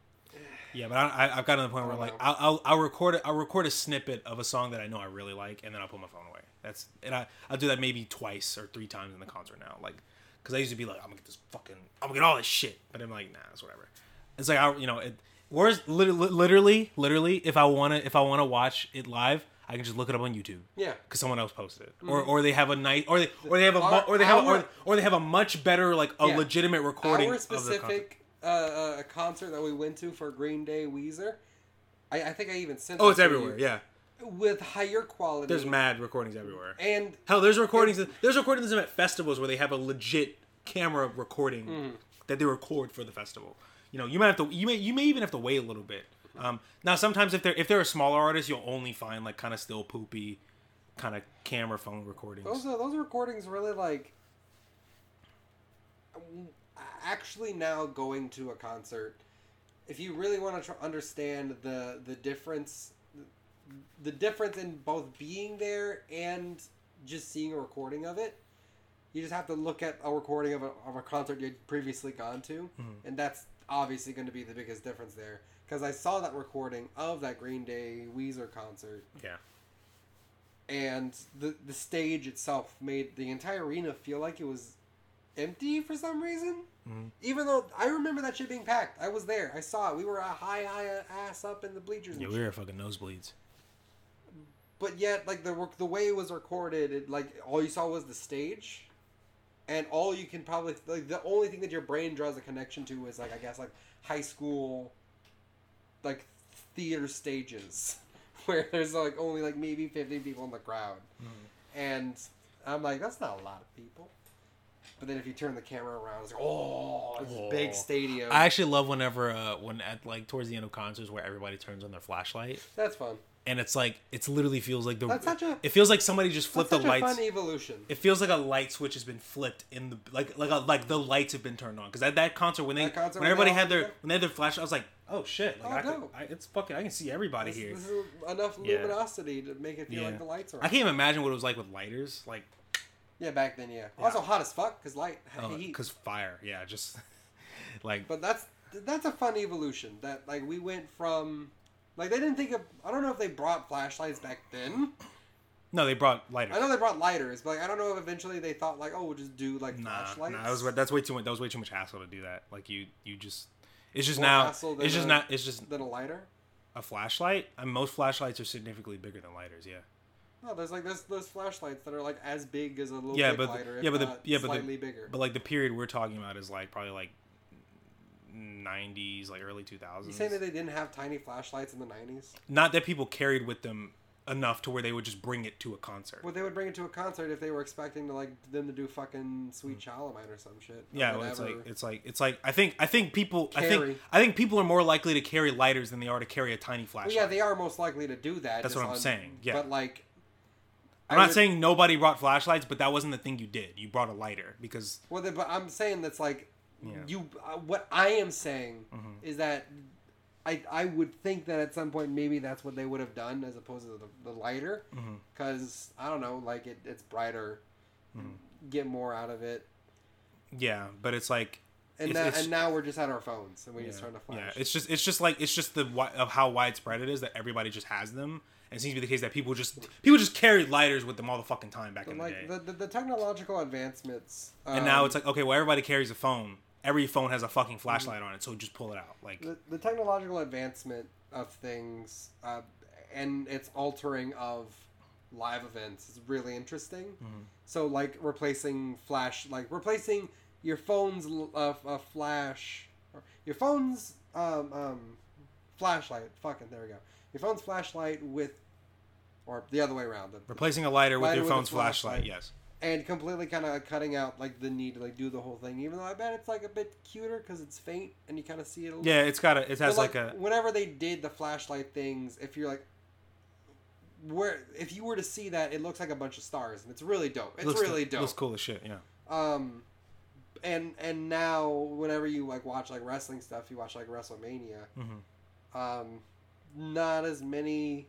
Yeah, but I, I, I've gotten to the point where like I'll, I'll I'll record I'll record a snippet of a song that I know I really like, and then I'll put my phone away. That's and I I'll do that maybe twice or three times in the concert now, like. Because I used to be like, I'm going to get this fucking... I'm going to get all this shit. But I'm like, nah, it's whatever. It's like, I, you know... It, where's literally, literally, literally, if I want to if I want to watch it live, I can just look it up on YouTube. Yeah. Because someone else posted it. Mm-hmm. Or or they have a nice... Or they or they have a, our, or they have our, a, or, or they have a much better, like, a yeah. legitimate recording our specific, of a concert. Uh, concert that we went to for Green Day Weezer. I, I think I even sent Oh, it's everywhere, you. Yeah. With higher quality. There's mad recordings everywhere. And hell, there's recordings and, there's recordings at festivals where they have a legit camera recording mm. that they record for the festival. You know, you might have to you may you may even have to wait a little bit. Um, now sometimes if they're if they're a smaller artist, you'll only find like kind of still poopy kind of camera phone recordings. Those are, those recordings really like actually now going to a concert, if you really want to tr- understand the the difference the difference in both being there and just seeing a recording of it, you just have to look at a recording of a, of a concert you'd previously gone to. Mm-hmm. And that's obviously going to be the biggest difference there. Because I saw that recording of that Green Day Weezer concert. Yeah. And the, the stage itself made the entire arena feel like it was empty for some reason. Mm-hmm. Even though I remember that shit being packed. I was there. I saw it. We were a high, high ass up in the bleachers. Yeah, we were fucking nosebleeds. But yet, like, the the way it was recorded, it, like, all you saw was the stage. And all you can probably... Like, the only thing that your brain draws a connection to is, like, I guess, like, high school, like, theater stages. Where there's, like, only, like, maybe fifty people in the crowd. Mm-hmm. And I'm like, that's not a lot of people. But then if you turn the camera around, it's like, oh, it's oh. a big stadium. I actually love whenever, uh, when at, like, towards the end of concerts where everybody turns on their flashlight. That's fun. And it's like, it's literally feels like the. That's such a, it feels like somebody just flipped that's such the lights. A fun evolution. It feels like a light switch has been flipped in the like like a, like the lights have been turned on because at that concert when they concert when, when everybody had their there. when they had their flash, I was like, oh shit, like, oh, I no. could, I, it's fucking I can see everybody this, here. This is enough yeah. luminosity to make it feel yeah. like the lights are. on. I can't even imagine what it was like with lighters, like. Yeah, back then, yeah. yeah. Also hot as fuck because light, oh, heat, because fire, yeah, just like. But that's that's a fun evolution that like we went from. Like, they didn't think of... I don't know if they brought flashlights back then. No, they brought lighters. I know they brought lighters, but, like, I don't know if eventually they thought, like, oh, we'll just do, like, nah, flashlights. Nah, that was, that's way too, that was way too much hassle to do that. Like, you you just... It's just More now... Hassle than it's just a, not... It's just... Than a lighter? A flashlight? I mean, most flashlights are significantly bigger than lighters, yeah. No, there's, like, there's those flashlights that are, like, as big as a little yeah, big but lighter, the, yeah, but the, yeah, but slightly the, bigger. But, like, the period we're talking about is, like, probably, like, nineties, like early two thousands. You saying that they didn't have tiny flashlights in the nineties? Not that people carried with them enough to where they would just bring it to a concert. Well, they would bring it to a concert if they were expecting to like them to do fucking Sweet Child of Mine or some shit. Yeah, well, it's like it's like it's like I think I think people carry. I think I think people are more likely to carry lighters than they are to carry a tiny flashlight. Well, yeah, they are most likely to do that. That's what I'm on, saying. Yeah, but like. I'm I not would, saying nobody brought flashlights, but that wasn't the thing you did. You brought a lighter because. Well, they, but I'm saying that's like. Yeah. You, uh, what I am saying mm-hmm. is that I I would think that at some point maybe that's what they would have done as opposed to the, the lighter, because mm-hmm. I don't know, like it it's brighter, mm-hmm. get more out of it. Yeah, but it's like, and it's, now, it's, and now we're just at our phones and we're yeah, just trying to flash. Yeah, it's just it's just like it's just the of how widespread it is that everybody just has them. It seems to be the case that people just people just carried lighters with them all the fucking time back in the day. The, the, the technological advancements, um, and now it's like okay, well everybody carries a phone. Every phone has a fucking flashlight on it, so just pull it out. Like the, the technological advancement of things, uh, and its altering of live events is really interesting. Mm-hmm. So like replacing flash, like replacing your phone's uh, uh, flash, or your phone's um, um, flashlight. Fucking there we go. Your phone's flashlight with. Or the other way around. The, Replacing a lighter with lighter your phone's with flashlight. flashlight, yes. And completely kind of cutting out like the need to like do the whole thing. Even though I bet it's like a bit cuter because it's faint and you kind of see it a little. Yeah, it's got a. It has but, like, like a. Whenever they did the flashlight things, if you're like, where if you were to see that, it looks like a bunch of stars and it's really dope. It's looks really dope. Looks cool as shit. Yeah. Um, and and now whenever you like watch like wrestling stuff, you watch like WrestleMania. Mm-hmm. Um, not as many.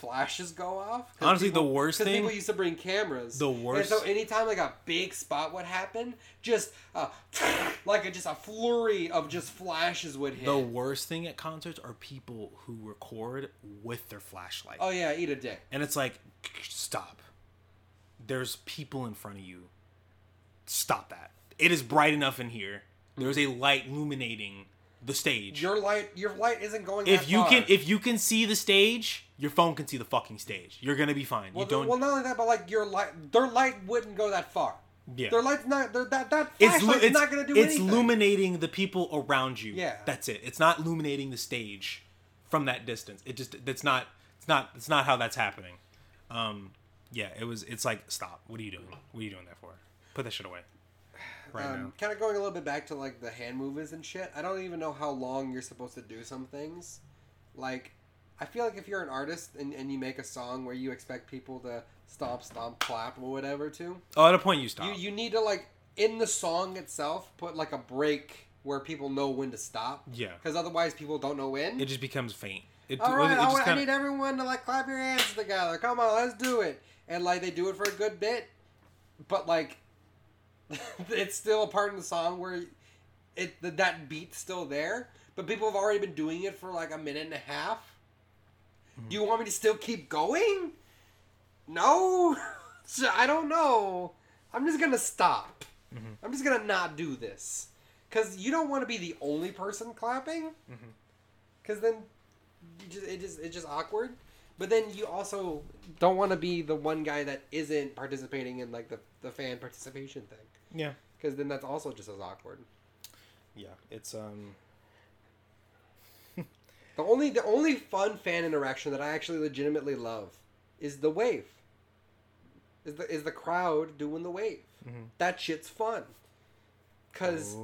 Flashes go off. Honestly, people, the worst thing. Because people used to bring cameras. The worst. And so anytime like a big spot would happen, just uh, like a, just a flurry of just flashes would hit. The worst thing at concerts are people who record with their flashlight. Oh yeah, eat a dick. And it's like, stop. There's people in front of you. Stop that. It is bright enough in here. There's a light illuminating. The stage. Your light, your light isn't going. If that you far. can, if you can see the stage, your phone can see the fucking stage. You're gonna be fine. Well, you don't. Well, not only that, but like your light, their light wouldn't go that far. Yeah. Their light's not. Their, that that flashlight's it's, not gonna do it's anything. It's illuminating the people around you. Yeah. That's it. It's not illuminating the stage from that distance. It just. That's not. It's not. It's not how that's happening. Um. Yeah. It was. It's like stop. What are you doing? What are you doing that for? Put that shit away. Right um, now. Kind of going a little bit back to like the hand movements and shit. I don't even know how long you're supposed to do some things. Like, I feel like if you're an artist and, and you make a song where you expect people to stomp, stomp, clap, or whatever to. Oh, at a point you stop. You, you need to like in the song itself put like a break where people know when to stop. Yeah. Because otherwise people don't know when. It just becomes faint. It, All right, it just I, kinda... I need everyone to like clap your hands together. Come on, let's do it. And like they do it for a good bit, but like. It's still a part of the song where it the, that beat's still there, but people have already been doing it for like a minute and a half. Mm. Do you want me to still keep going? No, so, I don't know. I'm just gonna stop. Mm-hmm. I'm just gonna not do this because you don't want to be the only person clapping. Because mm-hmm. then you just, it just it's just awkward. But then you also don't want to be the one guy that isn't participating in like the, the fan participation thing. Yeah. Because then that's also just as awkward. Yeah, it's um. the only the only fun fan interaction that I actually legitimately love is the wave. Is the is the crowd doing the wave? Mm-hmm. That shit's fun. Because...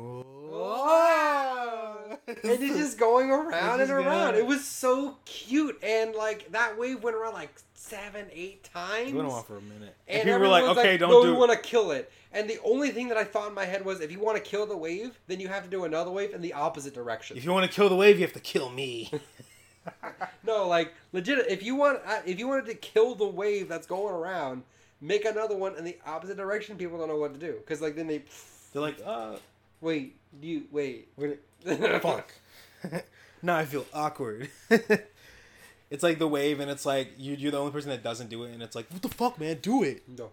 Oh. And it's just going around and around. It was so cute. And, like, that wave went around, like, seven, eight times. It went on for a minute. And, and people were like, okay, like, don't no, do it. We want to kill it. And the only thing that I thought in my head was, if you want to kill the wave, then you have to do another wave in the opposite direction. If you want to kill the wave, you have to kill me. No, like, legit, if you want, if you wanted to kill the wave that's going around, make another one in the opposite direction. People don't know what to do. Because, like, then they... They're like, uh... Wait, you, wait. Wait fuck. Now I feel awkward. It's like the wave, and it's like, you, you're the only person that doesn't do it, and it's like, what the fuck, man? Do it. No.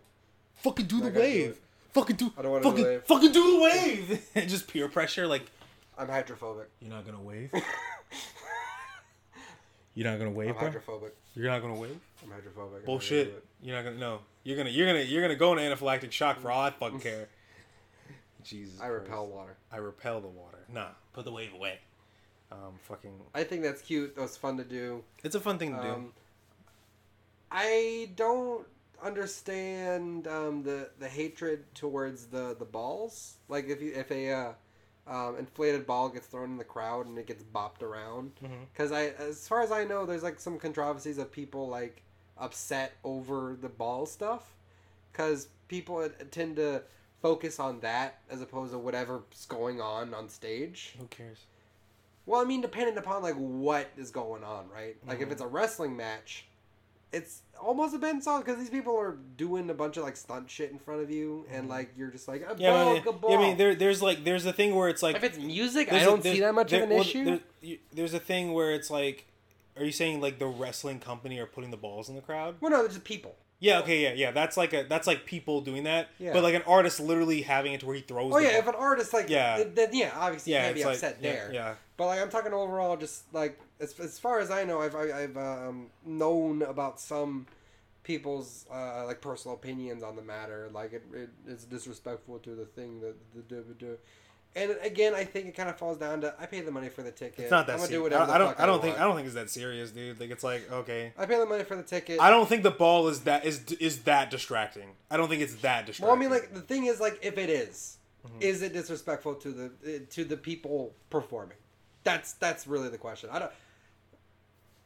Fucking do the wave. Do fucking do... I don't want to do the wave. Fucking do the wave! And just peer pressure, like... I'm hydrophobic. You're not gonna wave? You're not gonna wave, I'm bro? Hydrophobic. You're not gonna wave? I'm hydrophobic. Bullshit. I'm you're not gonna... No. You're gonna, you're gonna, you're gonna go into anaphylactic shock for all I fucking care. Jesus I repel Christ. Water. I repel the water. Nah, put the wave away. Um, fucking. I think that's cute. That was fun to do. It's a fun thing to um, do. I don't understand um, the the hatred towards the, the balls. Like if you, if a uh, um, inflated ball gets thrown in the crowd and it gets bopped around. Because mm-hmm. I, as far as I know, there's like some controversies of people like upset over the ball stuff. Because people tend to focus on that as opposed to whatever's going on on stage. Who cares? Well, I mean, depending upon, like, what is going on, right? Like, mm-hmm. if it's a wrestling match, it's almost a bend song because these people are doing a bunch of, like, stunt shit in front of you, and, like, you're just like, a yeah, ball, I mean, a ball. Yeah, I mean, there, there's, like, there's a thing where it's, like... If it's music, I don't a, see that much there, of an well, issue. There, there's a thing where it's, like, are you saying, like, the wrestling company are putting the balls in the crowd? Well, no, they're just people. Yeah, okay, yeah, yeah. That's like a that's like people doing that. Yeah. But like an artist literally having it to where he throws Oh, the yeah, ball. If an artist, like, yeah. then, yeah, obviously you yeah, can't be upset like, there. Yeah, yeah. But, like, I'm talking overall just, like, as as far as I know, I've I've um, known about some people's, uh, like, personal opinions on the matter. Like, it, it it's disrespectful to the thing that the do do. And again, I think it kind of falls down to I pay the money for the ticket. It's not that I'm gonna serious. Do whatever the I don't. Fuck I don't I think. I don't think it's that serious, dude. Like it's like okay. I pay the money for the ticket. I don't think the ball is that is is that distracting. I don't think it's that distracting. Well, I mean, like the thing is, like if it is, mm-hmm. is it disrespectful to the to the people performing? That's that's really the question. I don't.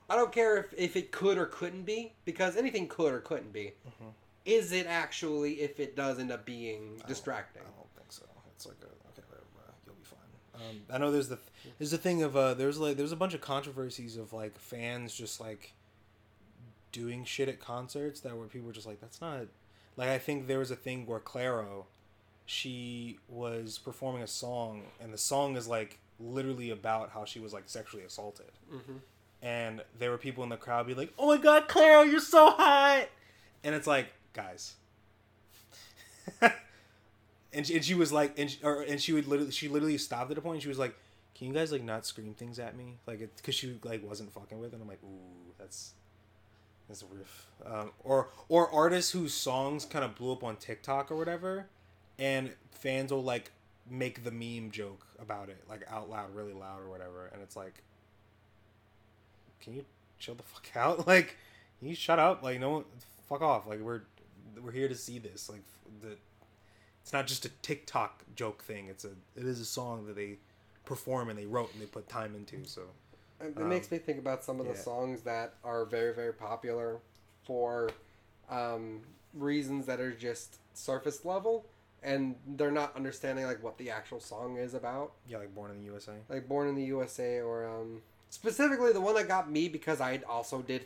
I don't care if if it could or couldn't be because anything could or couldn't be. Mm-hmm. Is it actually if it does end up being distracting? I don't, I don't think so. It's like a. Um, I know there's the there's the thing of uh, there's like there's a bunch of controversies of like fans just like doing shit at concerts that where people were just like that's not like I think there was a thing where Claro she was performing a song and the song is like literally about how she was like sexually assaulted mm-hmm. and there were people in the crowd be like oh my god Claro you're so hot and it's like guys. And she, and she was like, and she, or, and she would literally, she literally stopped at a point and she was like, can you guys like not scream things at me? Like it, cause she like wasn't fucking with it. And I'm like, ooh, that's, that's a riff. Um, or, or artists whose songs kind of blew up on TikTok or whatever. And fans will like make the meme joke about it, like out loud, really loud or whatever. And it's like, can you chill the fuck out? Like, can you shut up? Like, no one, fuck off. Like we're, we're here to see this. Like the. It's not just a TikTok joke thing. It's a it is a song that they perform and they wrote and they put time into. So it um, makes me think about some of yeah. the songs that are very very popular for um, reasons that are just surface level and they're not understanding like what the actual song is about. Yeah, like Born in the U S A. Like Born in the U S A or um, specifically the one that got me because I also did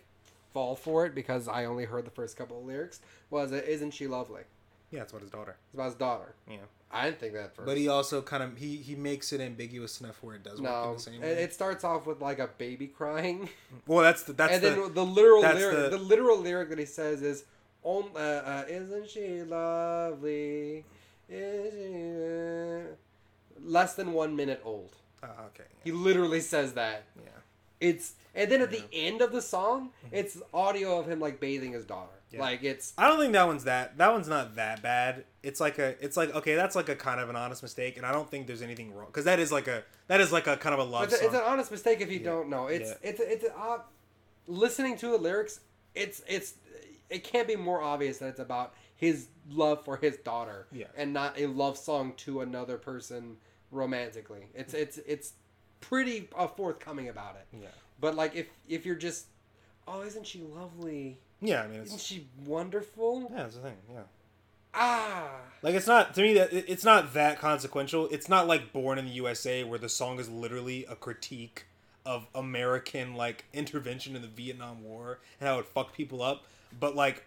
fall for it because I only heard the first couple of lyrics was Isn't She Lovely? Yeah, it's about his daughter. It's about his daughter. Yeah. I didn't think that at first. But he also kind of, he, he makes it ambiguous enough where it does no, work in the same way. It starts off with like a baby crying. Well, that's the, that's and the. And then the literal lyric, the... the literal lyric that he says is, oh, uh, uh, isn't she lovely? Isn't she... Less than one minute old. Oh, uh, okay. Yeah. He literally says that. Yeah. It's, and then at the end of the song, it's audio of him like bathing his daughter. Yeah. Like it's, I don't think that one's that, that one's not that bad. It's like a, it's like, okay, that's like a kind of an honest mistake. And I don't think there's anything wrong. Cause that is like a, that is like a kind of a love it's a, song. It's an honest mistake if you yeah. don't know. It's, yeah. it's, it's, it's uh, listening to the lyrics. It's, it's, it can't be more obvious that it's about his love for his daughter, yeah. and not a love song to another person romantically. It's it's it's pretty uh, forthcoming about it. Yeah. But like if if you're just, oh, isn't she lovely? Yeah, I mean, it's, isn't she wonderful? Yeah, that's the thing. Yeah. Ah. Like it's not to me that it's not that consequential. It's not like Born in the U S A where the song is literally a critique of American like intervention in the Vietnam War and how it fucked people up, but like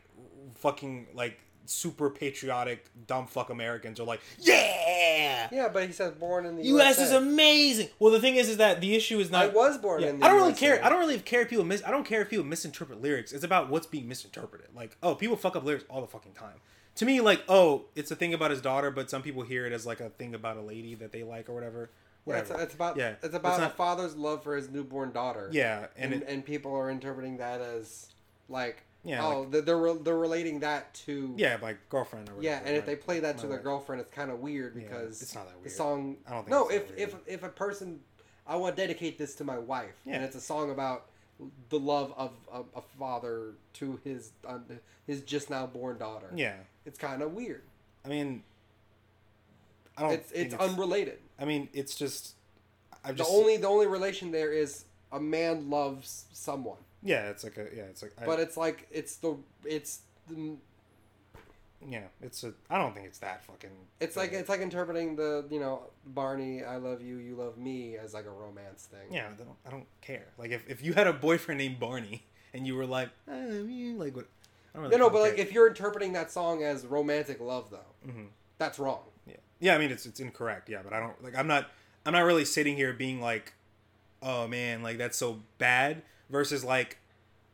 fucking like super patriotic dumb fuck Americans are like, yeah, yeah. But he says Born in the U S is amazing. Well, the thing is, is that the issue is not. I was born yeah, in. the I don't really U S A. care. I don't really care if people mis. I don't care if people misinterpret lyrics. It's about what's being misinterpreted. Like, oh, people fuck up lyrics all the fucking time. To me, like, oh, it's a thing about his daughter, but some people hear it as like a thing about a lady that they like or whatever. Whatever. Yeah, it's, it's about yeah. it's about it's not, a father's love for his newborn daughter. Yeah, and and, it, and people are interpreting that as like. Yeah, oh, like, they're they're relating that to yeah, like girlfriend. Or whatever, yeah, and right? if they play that to their right. girlfriend, it's kind of weird because yeah, it's not that weird. The song. I don't think. No, it's if if if a person, I want to dedicate this to my wife, yeah. and it's a song about the love of a, a father to his uh, his just now born daughter. Yeah, it's kind of weird. I mean, I don't. It's it's, it's unrelated. I mean, it's just. I just the only the only relation there is a man loves someone. Yeah, it's like a yeah, it's like. I, but it's like it's the it's. The, yeah, it's a. I don't think it's that fucking. It's like it's like interpreting the you know Barney, I love you, you love me as like a romance thing. Yeah, I don't, I don't care. Like if, if you had a boyfriend named Barney and you were like I love you, like what? I don't really no, no, but care. Like if you're interpreting that song as romantic love though, mm-hmm. that's wrong. Yeah, yeah. I mean it's it's incorrect. Yeah, but I don't like I'm not I'm not really sitting here being like, oh man, like that's so bad. Versus like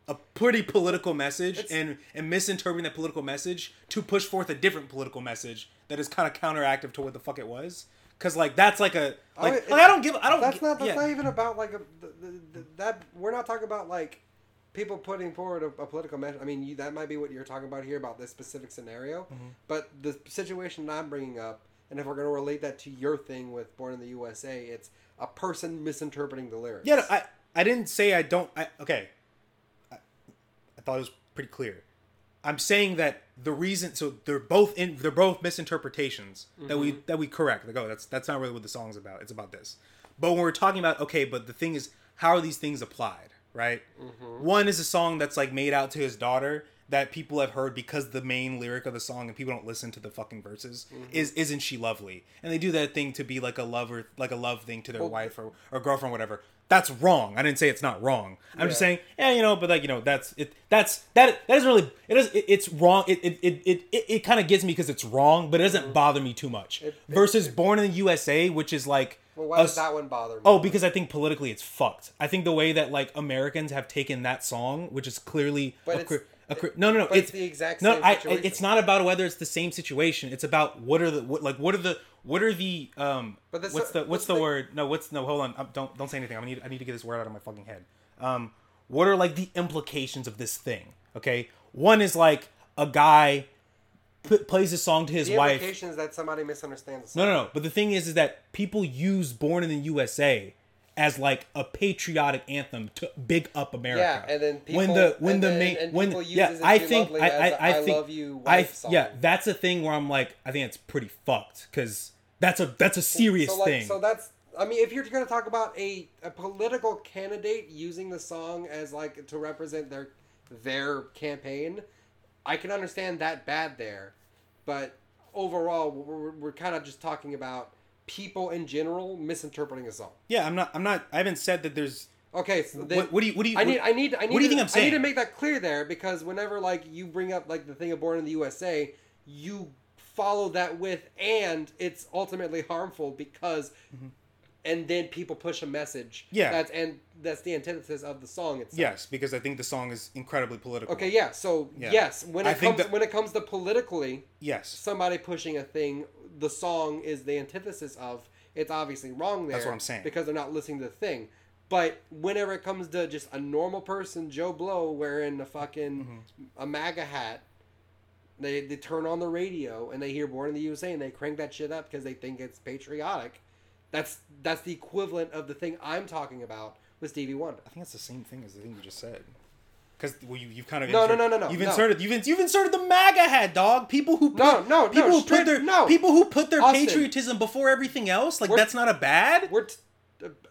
a pretty political message it's, and, and misinterpreting that political message to push forth a different political message that is kind of counteractive to what the fuck it was. Cause like, that's like a, like, I, mean, like, I don't give, I don't, that's gi- not, that's yeah. not even about like a, the, the, the, that we're not talking about like people putting forward a, a political message. I mean, you, that might be what you're talking about here about this specific scenario, mm-hmm. but the situation that I'm bringing up, and if we're going to relate that to your thing with Born in the U S A, it's a person misinterpreting the lyrics. Yeah. No, I, I didn't say I don't... I, okay. I, I thought it was pretty clear. I'm saying that the reason... So they're both in. They're both misinterpretations mm-hmm. that we that we correct. Like, oh, that's, that's not really what the song's about. It's about this. But when we're talking about, okay, but the thing is, how are these things applied, right? Mm-hmm. One is a song that's, like, made out to his daughter that people have heard because the main lyric of the song and people don't listen to the fucking verses mm-hmm. is Isn't She Lovely? And they do that thing to be, like, a lover, like a love thing to their well, wife or, or girlfriend or whatever. That's wrong. I didn't say it's not wrong. I'm yeah. just saying, yeah, you know, but like, you know, that's it. That's that. That isn't really. It is. It, it's wrong. It it it it, it, it kind of gets me because it's wrong, but it doesn't bother me too much. It, Versus it, Born in the U S A, which is like. Well, why a, does that one bother me? Oh, because I think politically it's fucked. I think the way that like Americans have taken that song, which is clearly. But a, it's, a, a, no, no, no. But it's, it's the exact no, same I, situation. It's not about whether it's the same situation. It's about what are the what like what are the. What are the um? But what's the what's the, the word? No, what's no? Hold on! I'm, don't don't say anything. I need I need to get this word out of my fucking head. Um, what are like the implications of this thing? Okay, one is like a guy p- plays a song to his the wife. The implications that somebody misunderstands. The song. No, no, no. But the thing is, is that people use "Born in the U S A" as like a patriotic anthem to big up America. Yeah, and then people when the when the then, main when yeah, I think I I, I think I love you wife I, song. Yeah, that's a thing where I'm like I think it's pretty fucked because. That's a that's a serious so like, thing. So that's I mean, if you're going to talk about a, a political candidate using the song as like to represent their their campaign, I can understand that bad there, but overall we're we're kind of just talking about people in general misinterpreting a song. Yeah, I'm not I'm not I haven't said that there's okay. So then, what, what do you what do you I need I need I need what do you to, think I'm saying? I need to make that clear there because whenever like you bring up like the thing of Born in the U S A, you. Follow that with and it's ultimately harmful because mm-hmm. and then people push a message yeah that's and that's the antithesis of the song itself. Yes, because I think the song is incredibly political. Okay, yeah, so yeah. yes when it I comes that, when it comes to politically yes somebody pushing a thing the song is the antithesis of it's obviously wrong there. That's what I'm saying because they're not listening to the thing. But whenever it comes to just a normal person Joe Blow wearing a fucking mm-hmm. a MAGA hat. They they turn on the radio and they hear Born in the U S A and they crank that shit up because they think it's patriotic. That's that's the equivalent of the thing I'm talking about with Stevie Wonder. I think it's the same thing as the thing you just said. Because well, you, you've kind of no, inserted, no, no, no, no, you've inserted, no. You've, you've inserted the MAGA hat, dog. People who put, no, no, people no, who straight, put their, no. people who put their Austin. patriotism before everything else. Like we're, that's not a bad. We're t-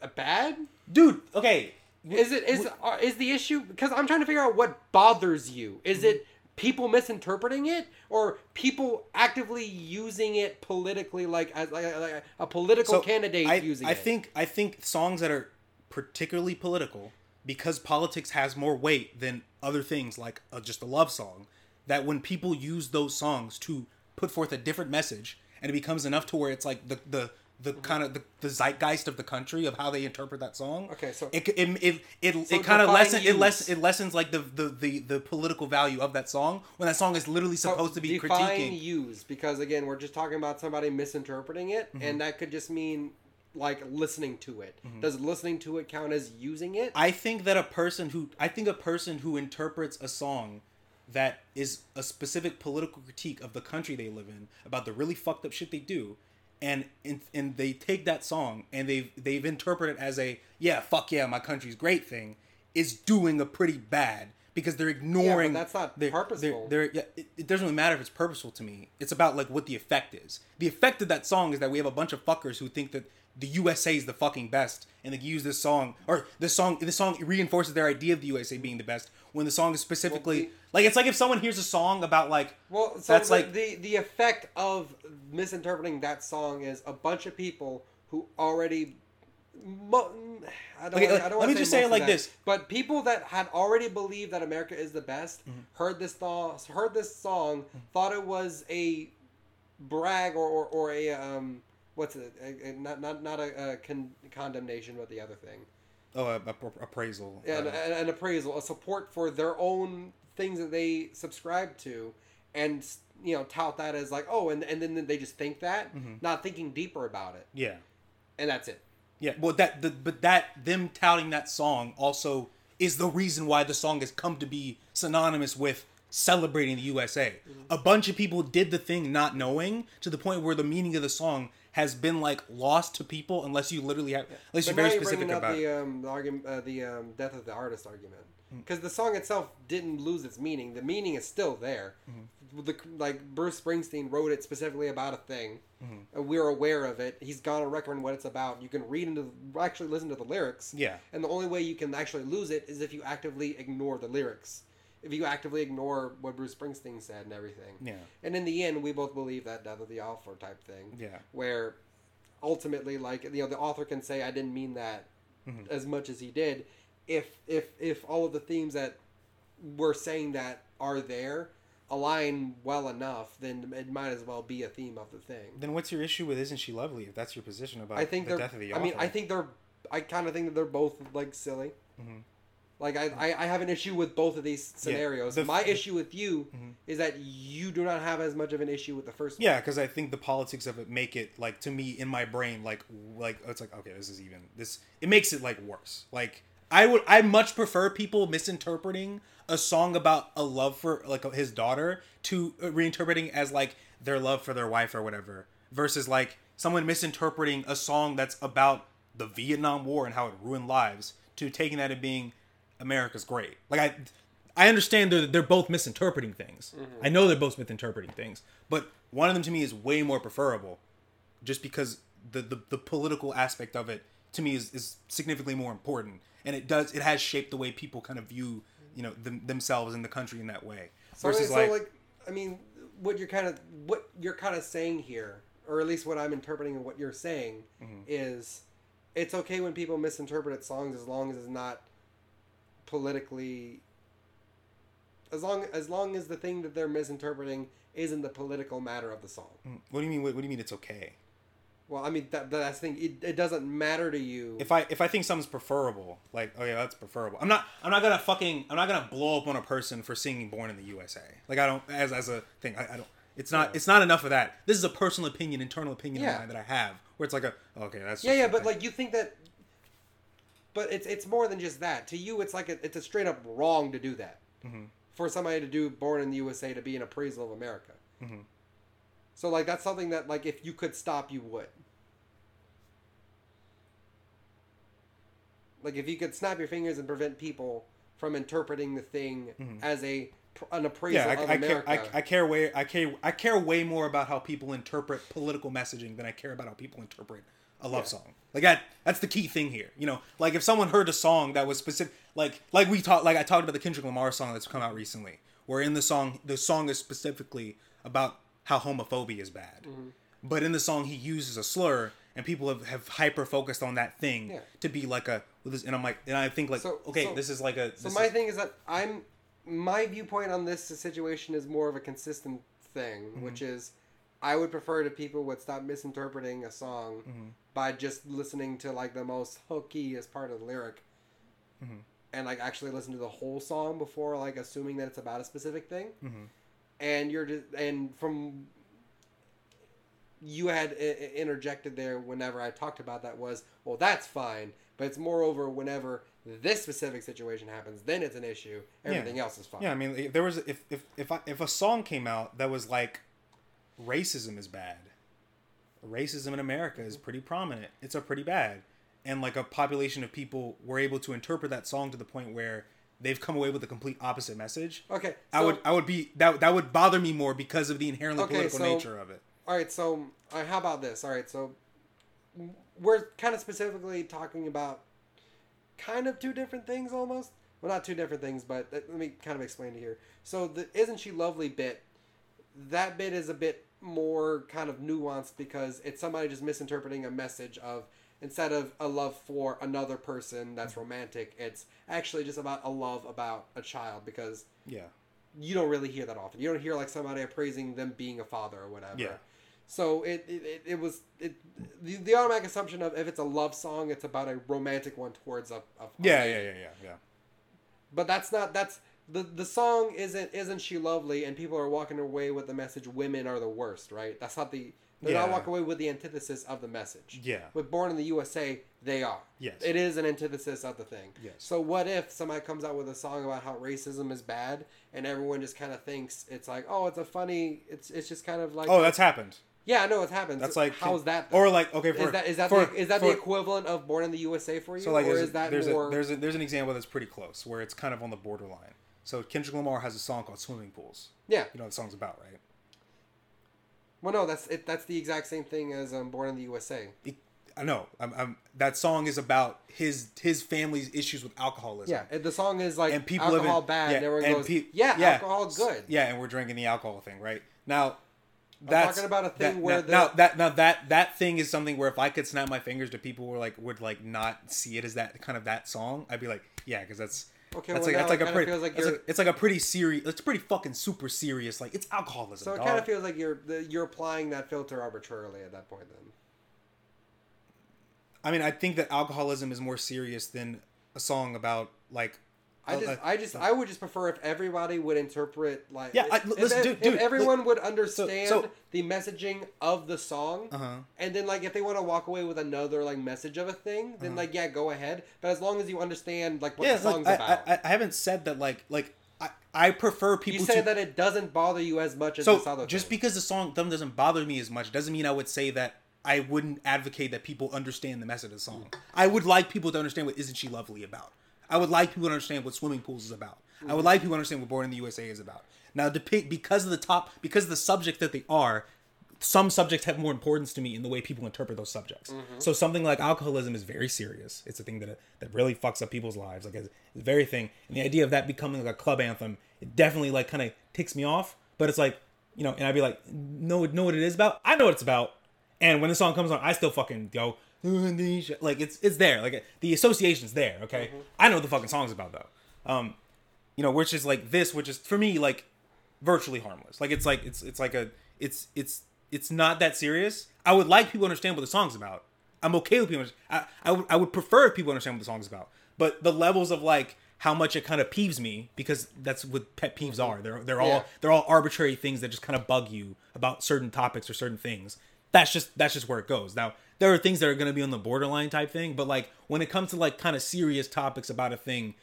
a bad, dude. Okay, is it is uh, is the issue? Because I'm trying to figure out what bothers you. Is mm-hmm. it people misinterpreting it, or people actively using it politically, like as like, like a political so candidate I, using I it? I think I think songs that are particularly political. Because politics has more weight than other things, like a, just a love song, that when people use those songs to put forth a different message, and it becomes enough to where it's like the the, the mm-hmm. kind of the, the zeitgeist of the country of how they interpret that song. Okay, so it it it it, so it kind of lessen it less it lessens like the, the the the political value of that song when that song is literally supposed so to be define critiquing. Use because again we're just talking about somebody misinterpreting it, mm-hmm. and that could just mean. Like listening to it. Mm-hmm. Does listening to it count as using it? I think that a person who I think a person who interprets a song that is a specific political critique of the country they live in, about the really fucked up shit they do, and and, and they take that song and they've they've interpreted it as a yeah, fuck yeah, my country's great thing, is doing a pretty bad because they're ignoring yeah, but that's not they're, purposeful. They're, they're, yeah, it, it doesn't really matter if it's purposeful to me. It's about like what the effect is. The effect of that song is that we have a bunch of fuckers who think that the U S A is the fucking best, and they use this song, or this song, this song reinforces their idea of the U S A being the best, when the song is specifically, well, the, like, it's like if someone hears a song about, like, well, so that's the, like... The, the effect of misinterpreting that song is a bunch of people who already, mo- I don't, okay, wanna, like, I don't want to say Let me just say it like that, this. But people that had already believed that America is the best, mm-hmm. heard this th- heard this song, mm-hmm. thought it was a brag, or, or, or a, um... What's it? A, a, not not not a, a con- condemnation, but the other thing. Oh, a, a, appraisal. Yeah, an, an appraisal, a support for their own things that they subscribe to, and you know, tout that as like, oh, and and then they just think that, mm-hmm. not thinking deeper about it. Yeah, and that's it. Yeah, well, that the, but that them touting that song also is the reason why the song has come to be synonymous with. Celebrating the U S A. Mm-hmm. A bunch of people did the thing not knowing, to the point where the meaning of the song has been like lost to people unless you literally have yeah. unless but you're very you're specific about the, it. Um, the argument, uh, the um, death of the artist argument, because mm-hmm. the song itself didn't lose its meaning. The meaning is still there. Mm-hmm. The, like Bruce Springsteen wrote it specifically about a thing. Mm-hmm. Uh, we're aware of it. He's got a record on what it's about. You can read into the, actually listen to the lyrics. Yeah. And the only way you can actually lose it is if you actively ignore the lyrics. If you actively ignore what Bruce Springsteen said and everything. Yeah. And in the end, we both believe that death of the author type thing. Yeah. Where ultimately, like, you know, the author can say, I didn't mean that mm-hmm. as much as he did. If, if, if all of the themes that we're saying that are there align well enough, then it might as well be a theme of the thing. Then what's your issue with Isn't She Lovely? If that's your position about I think the death of the author. I mean, I think they're, I kind of think that they're both like silly. Mm-hmm. Like, I, I have an issue with both of these scenarios. Yeah, the, My issue with you mm-hmm. is that you do not have as much of an issue with the first one. Yeah, because I think the politics of it make it, like, to me, in my brain, like, like it's like, okay, this is even... this. It makes it, like, worse. Like, I would I much prefer people misinterpreting a song about a love for, like, his daughter to reinterpreting as, like, their love for their wife or whatever, versus, like, someone misinterpreting a song that's about the Vietnam War and how it ruined lives to taking that and being... America's great. Like I, I understand they're they're both misinterpreting things. Mm-hmm. I know they're both misinterpreting things, but one of them to me is way more preferable, just because the the, the political aspect of it to me is, is significantly more important, and it does it has shaped the way people kind of view you know them, themselves and the country in that way. So, Versus so like, like, I mean, what you're kind of what you're kind of saying here, or at least what I'm interpreting and what you're saying mm-hmm. is, it's okay when people misinterpret songs as long as it's not. Politically, as long as long as the thing that they're misinterpreting isn't the political matter of the song. What do you mean? What, what do you mean? It's okay. Well, I mean that that's the thing. It, it doesn't matter to you. If I if I think something's preferable, like oh yeah, that's preferable. I'm not I'm not gonna fucking I'm not gonna blow up on a person for singing Born in the U S A. Like I don't as as a thing. I, I don't. It's not. Yeah. It's not enough of that. This is a personal opinion, internal opinion yeah. of mine that I have. Where it's like a okay, that's yeah yeah. But thing. Like you think that. But it's it's more than just that. To you, it's like a, it's a straight up wrong to do that. Mm-hmm. For somebody to do Born in the U S A to be an appraisal of America. Mm-hmm. So like that's something that like if you could stop, you would. Like if you could snap your fingers and prevent people from interpreting the thing mm-hmm. as a an appraisal yeah, I, of I America. Care, I, I care way I care I care way more about how people interpret political messaging than I care about how people interpret a love yeah. song. Like that that's the key thing here. You know, like if someone heard a song that was specific, like like we talked, like I talked about the Kendrick Lamar song that's come out recently, where in the song the song is specifically about how homophobia is bad. Mm-hmm. But in the song he uses a slur and people have, have hyper focused on that thing yeah. to be like a and I'm like and I think like so, okay, so, this is like a So my is, thing is that I'm my viewpoint on this situation is more of a consistent thing, mm-hmm. which is I would prefer to people would stop misinterpreting a song mm-hmm. by just listening to like the most hooky as part of the lyric mm-hmm. and like actually listen to the whole song before like assuming that it's about a specific thing. Mm-hmm. And you're just, and from you had I- interjected there whenever I talked about that was, well, that's fine. But it's moreover, whenever this specific situation happens, then it's an issue. Everything yeah. else is fine. Yeah. I mean, if there was, if, if, if I, if a song came out that was like, racism is bad. Racism in America is pretty prominent. It's a pretty bad. And like a population of people were able to interpret that song to the point where they've come away with a complete opposite message. Okay. So, I would, I would be, that, that would bother me more because of the inherently okay, political so, nature of it. All right. So uh, how about this? All right. So we're kind of specifically talking about kind of two different things almost. Well, not two different things, but let me kind of explain it here. So the Isn't She Lovely bit, that bit is a bit more kind of nuanced because it's somebody just misinterpreting a message of, instead of a love for another person that's romantic, it's actually just about a love about a child because yeah, you don't really hear that often. You don't hear like somebody appraising them being a father or whatever. Yeah. So it it, it was it the, the automatic assumption of if it's a love song, it's about a romantic one towards a, a yeah, yeah, yeah, yeah, yeah. But that's not that's the the song isn't Isn't She Lovely, and people are walking away with the message women are the worst, right? That's not the They yeah. don't walk away with the antithesis of the message. Yeah. With Born in the U S A, they are. Yes. It is an antithesis of the thing. Yes. So what if somebody comes out with a song about how racism is bad, and everyone just kind of thinks it's like, oh, it's a funny, it's it's just kind of like. Oh, that's happened. Yeah, I know it's happened. That's so like how's that? Though? Or like okay, for, is that is that for, the, is that for, the equivalent of Born in the U S A for you? So like, or is a, that there's more? A, there's a, there's an example that's pretty close where it's kind of on the borderline. So Kendrick Lamar has a song called "Swimming Pools." Yeah. You know what the song's about, right? Well, no, that's it. That's the exact same thing as um, "Born in the U S A." It, I know. I'm, I'm, that song is about his his family's issues with alcoholism. Yeah, and the song is like and people alcohol in, bad. Yeah, and everyone and goes, pe- yeah, yeah, alcohol good. Yeah, and we're drinking the alcohol thing, right? Now, that's I'm talking about a thing that, where now, the, now that now that that thing is something where if I could snap my fingers to people who are like would like not see it as that kind of that song, I'd be like, yeah, because that's. Okay, that's well, like, that's it like a pretty, feels like that's like, it's like a pretty serious, it's pretty fucking super serious, like, it's alcoholism, So it dog. Kind of feels like you're you're applying that filter arbitrarily at that point, then. I mean, I think that alcoholism is more serious than a song about, like... I just, uh, I just, uh, I would just prefer if everybody would interpret, like... Yeah, I, listen, if, dude, if dude, everyone look, would understand so, so, the messaging of the song, uh-huh. and then, like, if they want to walk away with another, like, message of a thing, then, uh-huh. like, yeah, go ahead. But as long as you understand, like, what yeah, the song's like, about. I, I, I haven't said that, like, like I, I prefer people to... You said to, that it doesn't bother you as much as so this other just thing. Because the song doesn't bother me as much doesn't mean I would say that I wouldn't advocate that people understand the message of the song. Mm. I would like people to understand what Isn't She Lovely about. I would like people to understand what Swimming Pools is about. Mm-hmm. I would like people to understand what Born in the U S A is about. Now, depict because of the top, because of the subject that they are, some subjects have more importance to me in the way people interpret those subjects. Mm-hmm. So something like alcoholism is very serious. It's a thing that that really fucks up people's lives. Like it's the very thing, and the idea of that becoming like a club anthem, it definitely like kind of ticks me off. But it's like you know, and I'd be like, no, know what it is about? I know what it's about. And when the song comes on, I still fucking go. Like it's it's there, like the association's there. Okay, mm-hmm. I know what the fucking song's about though, um, you know, which is like this, which is for me like virtually harmless. Like it's like it's it's like a it's it's it's not that serious. I would like people to understand what the song's about. I'm okay with people. I I would I would prefer if people understand what the song's about. But the levels of like how much it kind of peeves me because that's what pet peeves mm-hmm. are. They're they're all yeah. they're all arbitrary things that just kind of bug you about certain topics or certain things. That's just that's just where it goes. Now there are things that are going to be on the borderline type thing, but like when it comes to like kind of serious topics about a thing,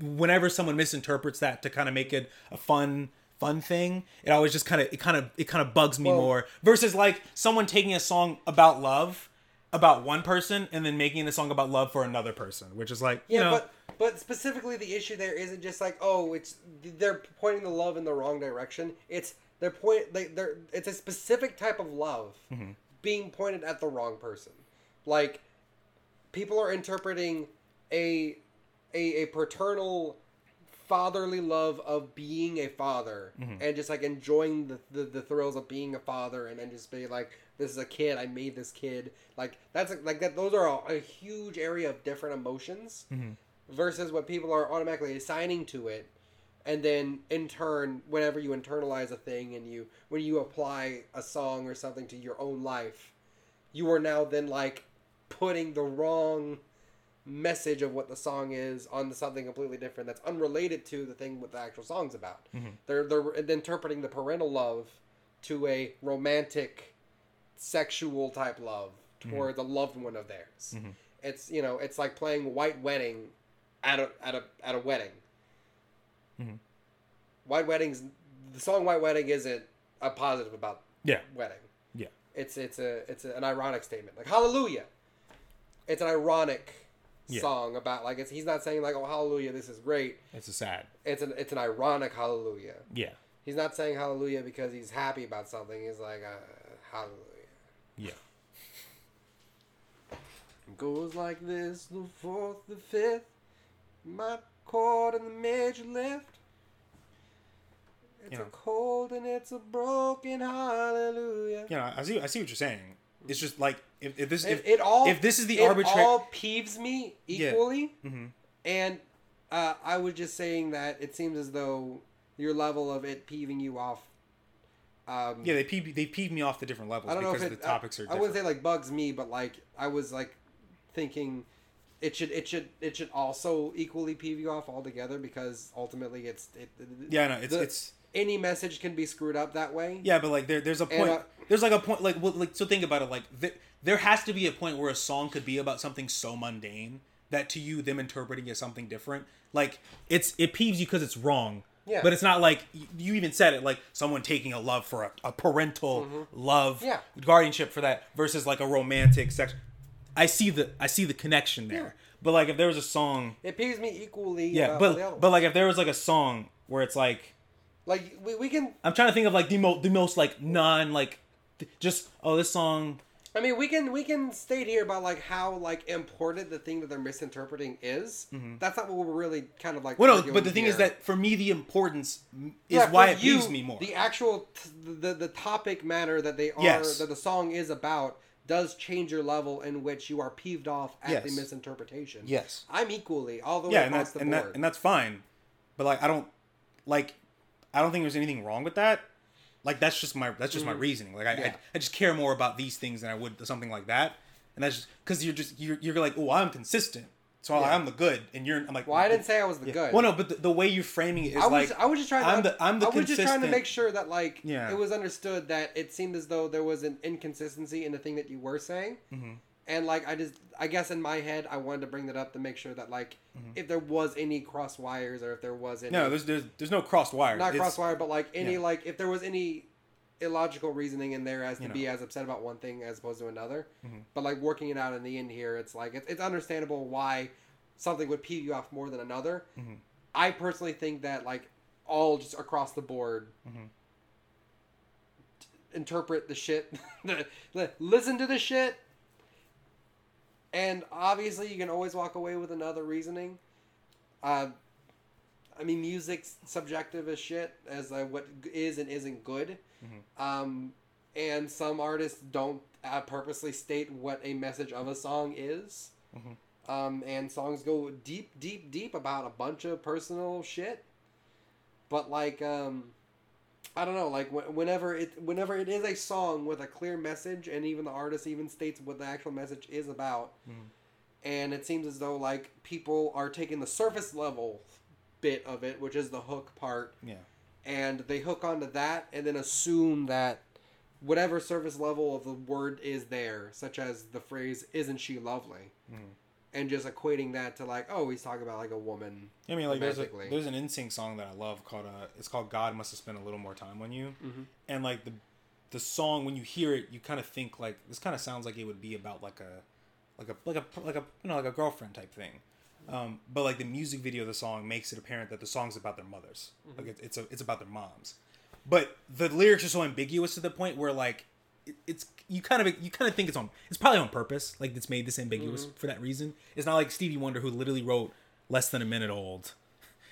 whenever someone misinterprets that to kind of make it a fun fun thing, it always just kind of it kind of it kind of bugs me well, more versus like someone taking a song about love about one person and then making the song about love for another person, which is like, yeah, you know, but but specifically the issue there isn't just like, oh, it's they're pointing the love in the wrong direction. It's they're point they they're it's a specific type of love mm-hmm. being pointed at the wrong person. Like, people are interpreting a a a paternal fatherly love of being a father mm-hmm. and just like enjoying the, the the thrills of being a father, and then just be like, this is a kid, I made this kid, like that's a, like that those are a, a huge area of different emotions mm-hmm. versus what people are automatically assigning to it. And then in turn, whenever you internalize a thing and you when you apply a song or something to your own life, you are now then like putting the wrong message of what the song is on something completely different that's unrelated to the thing what the actual song's about. Mm-hmm. They're they're interpreting the parental love to a romantic, sexual type love toward mm-hmm. the loved one of theirs. Mm-hmm. It's you know it's like playing White Wedding at a at a at a wedding. Mm-hmm. White Wedding's the song White Wedding isn't a positive about yeah. wedding. Yeah, it's it's a it's a, an ironic statement, like Hallelujah. It's an ironic. Yeah. Song about like it's he's not saying like, oh, hallelujah, this is great. It's a sad. It's an it's an ironic hallelujah. Yeah. He's not saying hallelujah because he's happy about something. He's like uh, hallelujah. Yeah. It goes like this: the fourth, the fifth, my chord and the major lift. It's you know, a cold and it's a broken hallelujah. You know, I see I see what you're saying. It's just like if, if this if, if it all if this is the arbitrary it all peeves me equally, yeah. mm-hmm. and uh, I was just saying that it seems as though your level of it peeving you off. Um, yeah, they peeve they peeve me off the different levels I don't because know if it, the topics are. different. I wouldn't say like bugs me, but like I was like thinking it should it should it should also equally peeve you off altogether because ultimately it's it. Yeah, no, it's the, it's. Any message can be screwed up that way. Yeah, but like there, there's a point. And, uh, there's like a point. Like, well, like so, think about it. Like, th- there has to be a point where a song could be about something so mundane that to you, them interpreting as something different. Like, it's it peeves you because it's wrong. Yeah. But it's not like you even said it. Like someone taking a love for a, a parental mm-hmm. love, yeah. guardianship for that versus like a romantic sex. I see the I see the connection there. Yeah. But like if there was a song, it peeves me equally. Yeah. Uh, but but like if there was like a song where it's like. Like, we, we can... I'm trying to think of, like, the, mo- the most, like, non, like, th- just, oh, this song... I mean, we can we can state here about, like, how, like, important the thing that they're misinterpreting is. Mm-hmm. That's not what we're really kind of, like... Well, no, but the thing here. is that, for me, the importance is yeah, why it you, peeves me more. The actual... T- the, the topic matter that they are... Yes. That the song is about does change your level in which you are peeved off at yes. the misinterpretation. Yes. I'm equally, all the way yeah, across and that, the and board. Yeah, that, and that's fine. But, like, I don't... Like... I don't think there's anything wrong with that. Like that's just my that's just mm-hmm. my reasoning. Like I, yeah. I I just care more about these things than I would something like that. And that's just because you're just you're you're like, oh, I'm consistent, so yeah. I'm the good, and you're I'm like. Well, I didn't say I was the yeah. good. Well, no, but the, the way you're framing it is I was, like I was just trying. To, I'm the I'm the I was consistent. just trying to make sure that like yeah. it was understood that it seemed as though there was an inconsistency in the thing that you were saying, mm-hmm. and like I just I guess in my head I wanted to bring that up to make sure that like. Mm-hmm. If there was any cross wires or if there was any... No, there's there's, there's no cross wire. Not it's, cross wire, but like any yeah. like if there was any illogical reasoning in there as to you be know. as upset about one thing as opposed to another. Mm-hmm. But like working it out in the end here, it's like it's, it's understandable why something would peeve you off more than another. Mm-hmm. I personally think that like all just across the board mm-hmm. t- interpret the shit. Listen to the shit. And obviously, you can always walk away with another reasoning. Uh, I mean, music's subjective as shit, as uh, what is and isn't good. Mm-hmm. Um, and some artists don't uh, purposely state what a message of a song is. Mm-hmm. Um, and songs go deep, deep, deep about a bunch of personal shit. But like, um, I don't know. Like wh- whenever it, whenever it is a song with a clear message, and even the artist even states what the actual message is about, mm. and it seems as though like people are taking the surface level bit of it, which is the hook part, yeah, and they hook onto that, and then assume that whatever surface level of the word is there, such as the phrase "Isn't she lovely," mm. and just equating that to like, oh, he's talking about like a woman. I mean, like there's, a, there's an N Sync song that I love called uh, it's called "God Must Have Spent a Little More Time on You," mm-hmm. and like the the song, when you hear it, you kind of think like this kind of sounds like it would be about like a like a like a like a you know like a girlfriend type thing. Um, but like the music video of the song makes it apparent that the song's about their mothers. Mm-hmm. Like it, it's a, it's about their moms. But the lyrics are so ambiguous to the point where like it, it's you kind of you kind of think it's on it's probably on purpose. Like it's made this ambiguous mm-hmm. for that reason. It's not like Stevie Wonder, who literally wrote Less Than a Minute Old.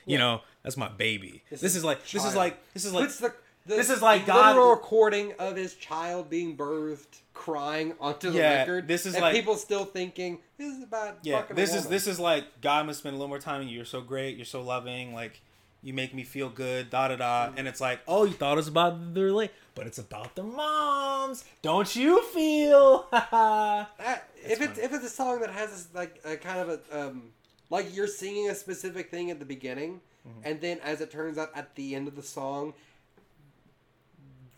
You yeah. know, that's my baby. This, this is like child. this is like this is like Puts the, the, this is like the literal God recording of his child being birthed, crying onto the yeah, record. This is and like people still thinking this is about yeah. Fucking this a woman. is this is like God must spend a little more time. You're so great. You're so loving. Like you make me feel good. Da da da. Mm-hmm. And it's like, oh, you thought it was about their late, but it's about their moms. Don't you feel? that, if funny. it's if it's a song that has this, like a kind of a. Um, Like, you're singing a specific thing at the beginning, mm-hmm. and then, as it turns out, at the end of the song,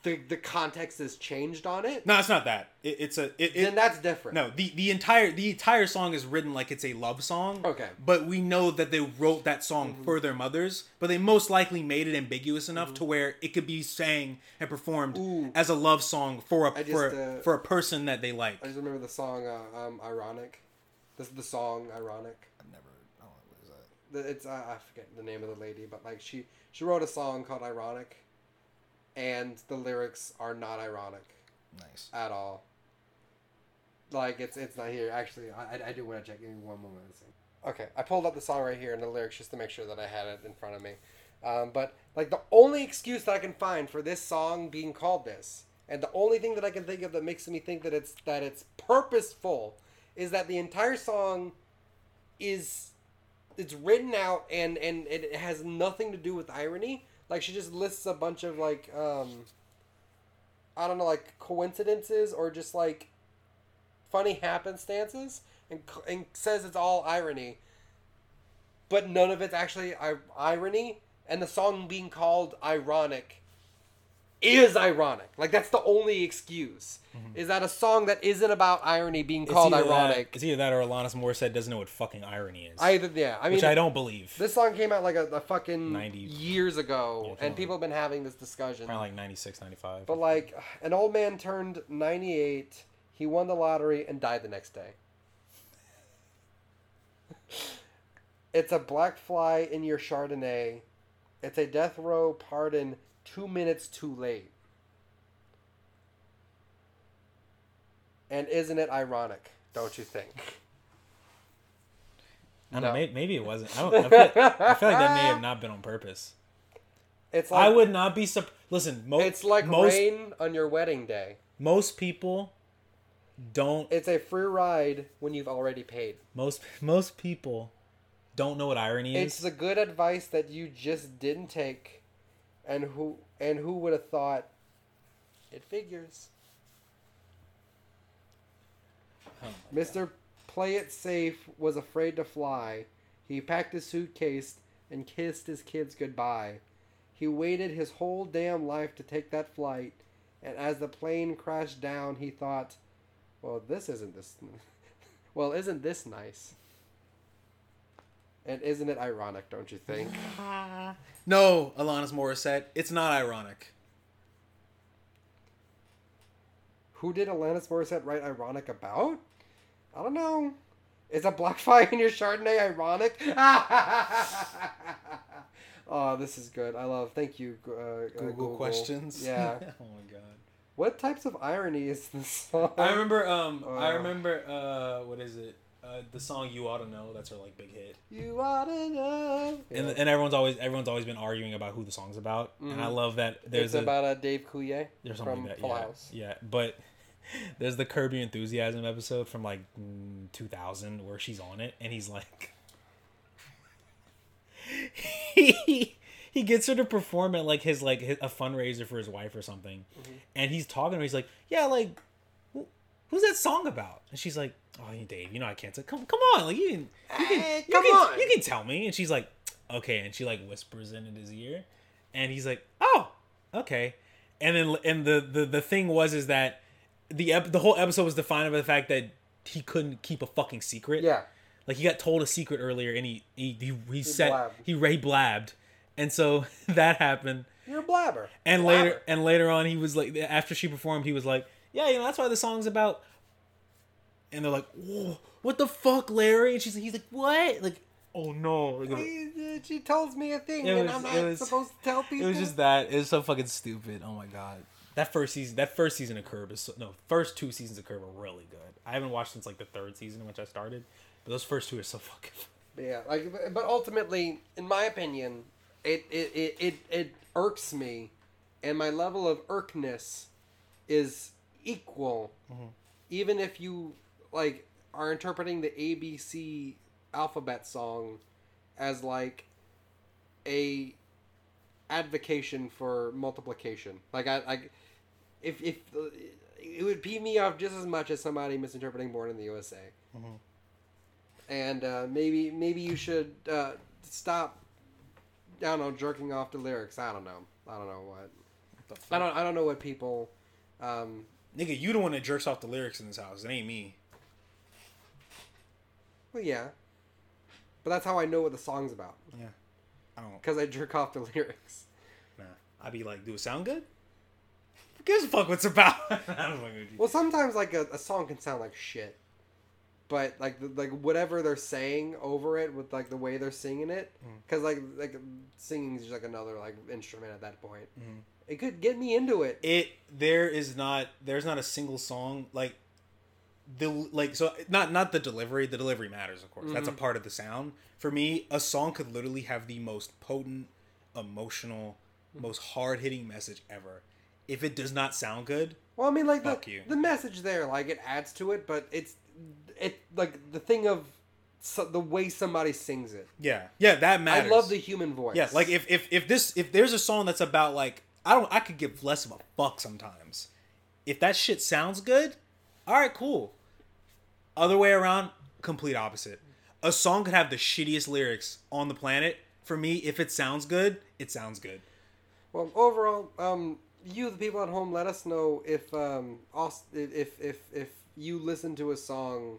the the context is changed on it. No, it's not that. It, it's a... It, then it, that's different. No, the, the entire the entire song is written like it's a love song. Okay. But we know that they wrote that song mm-hmm. for their mothers, but they most likely made it ambiguous enough mm-hmm. to where it could be sang and performed Ooh. as a love song for a just, for, uh, for a person that they like. I just remember the song, uh, um, Ironic. This is the song, Ironic. I've never... It's uh, I forget the name of the lady, but like she, she wrote a song called Ironic, and the lyrics are not ironic, nice at all. Like it's it's not here actually. I I do want to check. Give me one moment. Okay, I pulled up the song right here and the lyrics just to make sure that I had it in front of me. Um, but like the only excuse that I can find for this song being called this, and the only thing that I can think of that makes me think that it's that it's purposeful, is that the entire song is. It's written out and, and it has nothing to do with irony. Like she just lists a bunch of like, um, I don't know, like coincidences or just like funny happenstances and, and says it's all irony, but none of it's actually irony. And the song being called Ironic is ironic. Like that's the only excuse mm-hmm. is that a song that isn't about irony being called it's ironic. That, it's either that or Alanis Morissette doesn't know what fucking irony is. Either yeah, I mean, which I don't believe. This song came out like a, a fucking ninety years ago, yeah, and people have been having this discussion. Probably like ninety-six, ninety-five. But like, an old man turned ninety-eight. He won the lottery and died the next day. It's a black fly in your Chardonnay. It's a death row pardon. Two minutes too late. And isn't it ironic, don't you think? I don't no. know, maybe, maybe it wasn't. I, don't, I, feel, I feel like that may have not been on purpose. It's like, I would not be surprised. Listen, mo- it's like most, rain on your wedding day. Most people don't... It's a free ride when you've already paid. Most most people don't know what irony is. It's the good advice that you just didn't take... And who and who would have thought it figures? Oh Mister God. Play It Safe was afraid to fly. He packed his suitcase and kissed his kids goodbye. He waited his whole damn life to take that flight. And as the plane crashed down, he thought, well, this isn't this. Well, isn't this nice? And isn't it ironic, don't you think? No, Alanis Morissette, it's not ironic. Who did Alanis Morissette write Ironic about? I don't know. Is a black fly in your Chardonnay ironic? Oh, this is good. I love. Thank you, uh, Google, uh, Google questions. Yeah. Oh my God. What types of irony is this song? I remember. Um. Uh, I remember. Uh. What is it? Uh, the song "You Oughta Know," that's her like big hit. You oughta know, yeah. and and everyone's always everyone's always been arguing about who the song's about, mm-hmm. and I love that. There's it's a, about a Dave Coulier there's something from like that, Plouse. Yeah, yeah, but there's the Curb Your Enthusiasm episode from like two thousand where she's on it, and he's like, he he gets her to perform at like his like his, a fundraiser for his wife or something, mm-hmm. and he's talking to her. He's like, yeah, like. Who's that song about? And she's like, oh, Dave, you know I can't tell. Come, come on, like you can, you can, hey, you come can, on. You can tell me. And she's like, okay. And she like whispers in his ear, and he's like, oh, okay. And then, and the the, the thing was is that the ep- the whole episode was defined by the fact that he couldn't keep a fucking secret. Yeah, like he got told a secret earlier, and he he he, he, he said blabbed. he ray blabbed, and so that happened. You're a blabber. And blabber. later, and later on, he was like, after she performed, he was like, yeah, you know, that's why the song's about. And they're like, whoa, what the fuck, Larry? And she's like, he's like, what? Like, oh no! She, she tells me a thing, and was, I'm not was, supposed to tell people. It was just that. It was so fucking stupid. Oh my god! That first season, that first season of Curb is so, no, first two seasons of Curb are really good. I haven't watched since like the third season in which I started, but those first two are so fucking. Yeah, like, but ultimately, in my opinion, it it it it, it irks me, and my level of irkness is equal, mm-hmm. even if you like are interpreting the A B C alphabet song as like a advocation for multiplication. Like I, I if if it would pee me off just as much as somebody misinterpreting Born in the U S A. Mm-hmm. And uh, maybe maybe you should uh, stop. I don't know, jerking off to lyrics. I don't know. I don't know what. what I don't. I don't know what people. Um, Nigga, you the one that jerks off the lyrics in this house. It ain't me. Well, yeah. But that's how I know what the song's about. Yeah. I don't know. Because I jerk off the lyrics. Nah. I'd be like, do it sound good? Who gives a fuck what's about? I don't know. Well, sometimes, like, a, a song can sound like shit. But, like, the, like whatever they're saying over it with, like, the way they're singing it. Because, like, like singing is just, like, another, like, instrument at that point. Mm-hmm. It could get me into it. It, there is not, there's not a single song, like, the like so not not the delivery the delivery matters, of course, mm-hmm. that's a part of the sound. For me, a song could literally have the most potent, emotional, mm-hmm. most hard-hitting message ever. If it does not sound good, well, I mean, like, fuck the, you. The message there, like, it adds to it, but it's it like the thing of so, the way somebody sings it, yeah yeah that matters. I love the human voice. Yes, yeah, like if if if this if there's a song that's about, like, I don't I could give less of a fuck sometimes. If that shit sounds good, all right, cool. Other way around, complete opposite. A song could have the shittiest lyrics on the planet. For me, if it sounds good, it sounds good. Well, overall, um, you, the people at home, let us know if um, if if if you listen to a song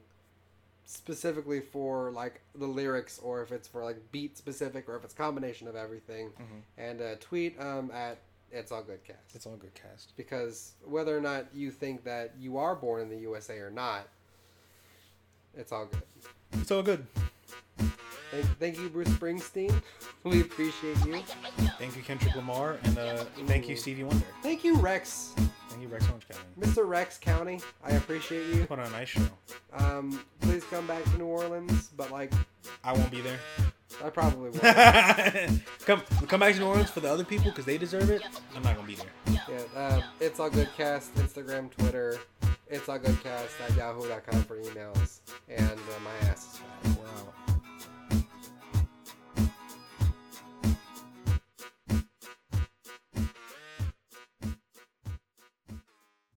specifically for, like, the lyrics, or if it's for, like, beat specific, or if it's a combination of everything. Mm-hmm. And uh, tweet um, at It's All Good Cast. It's All Good Cast. Because whether or not you think that you are born in the U S A or not, it's all good. It's all good. Thank, thank you, Bruce Springsteen. We appreciate you. Thank you, Kendrick Lamar. And uh, thank you, Stevie Wonder. Thank you, Rex. Thank you, Rex Orange County. Mister Rex County, I appreciate you. Put on a nice show. Um, please come back to New Orleans, but, like... I won't be there. I probably will. come come back to New Orleans for the other people, because they deserve it. I'm not going to be there. Yeah, uh, It's All Good Cast, Instagram, Twitter. It's All Good Cast at yahoo dot com for emails. And uh, my ass is fat. Wow.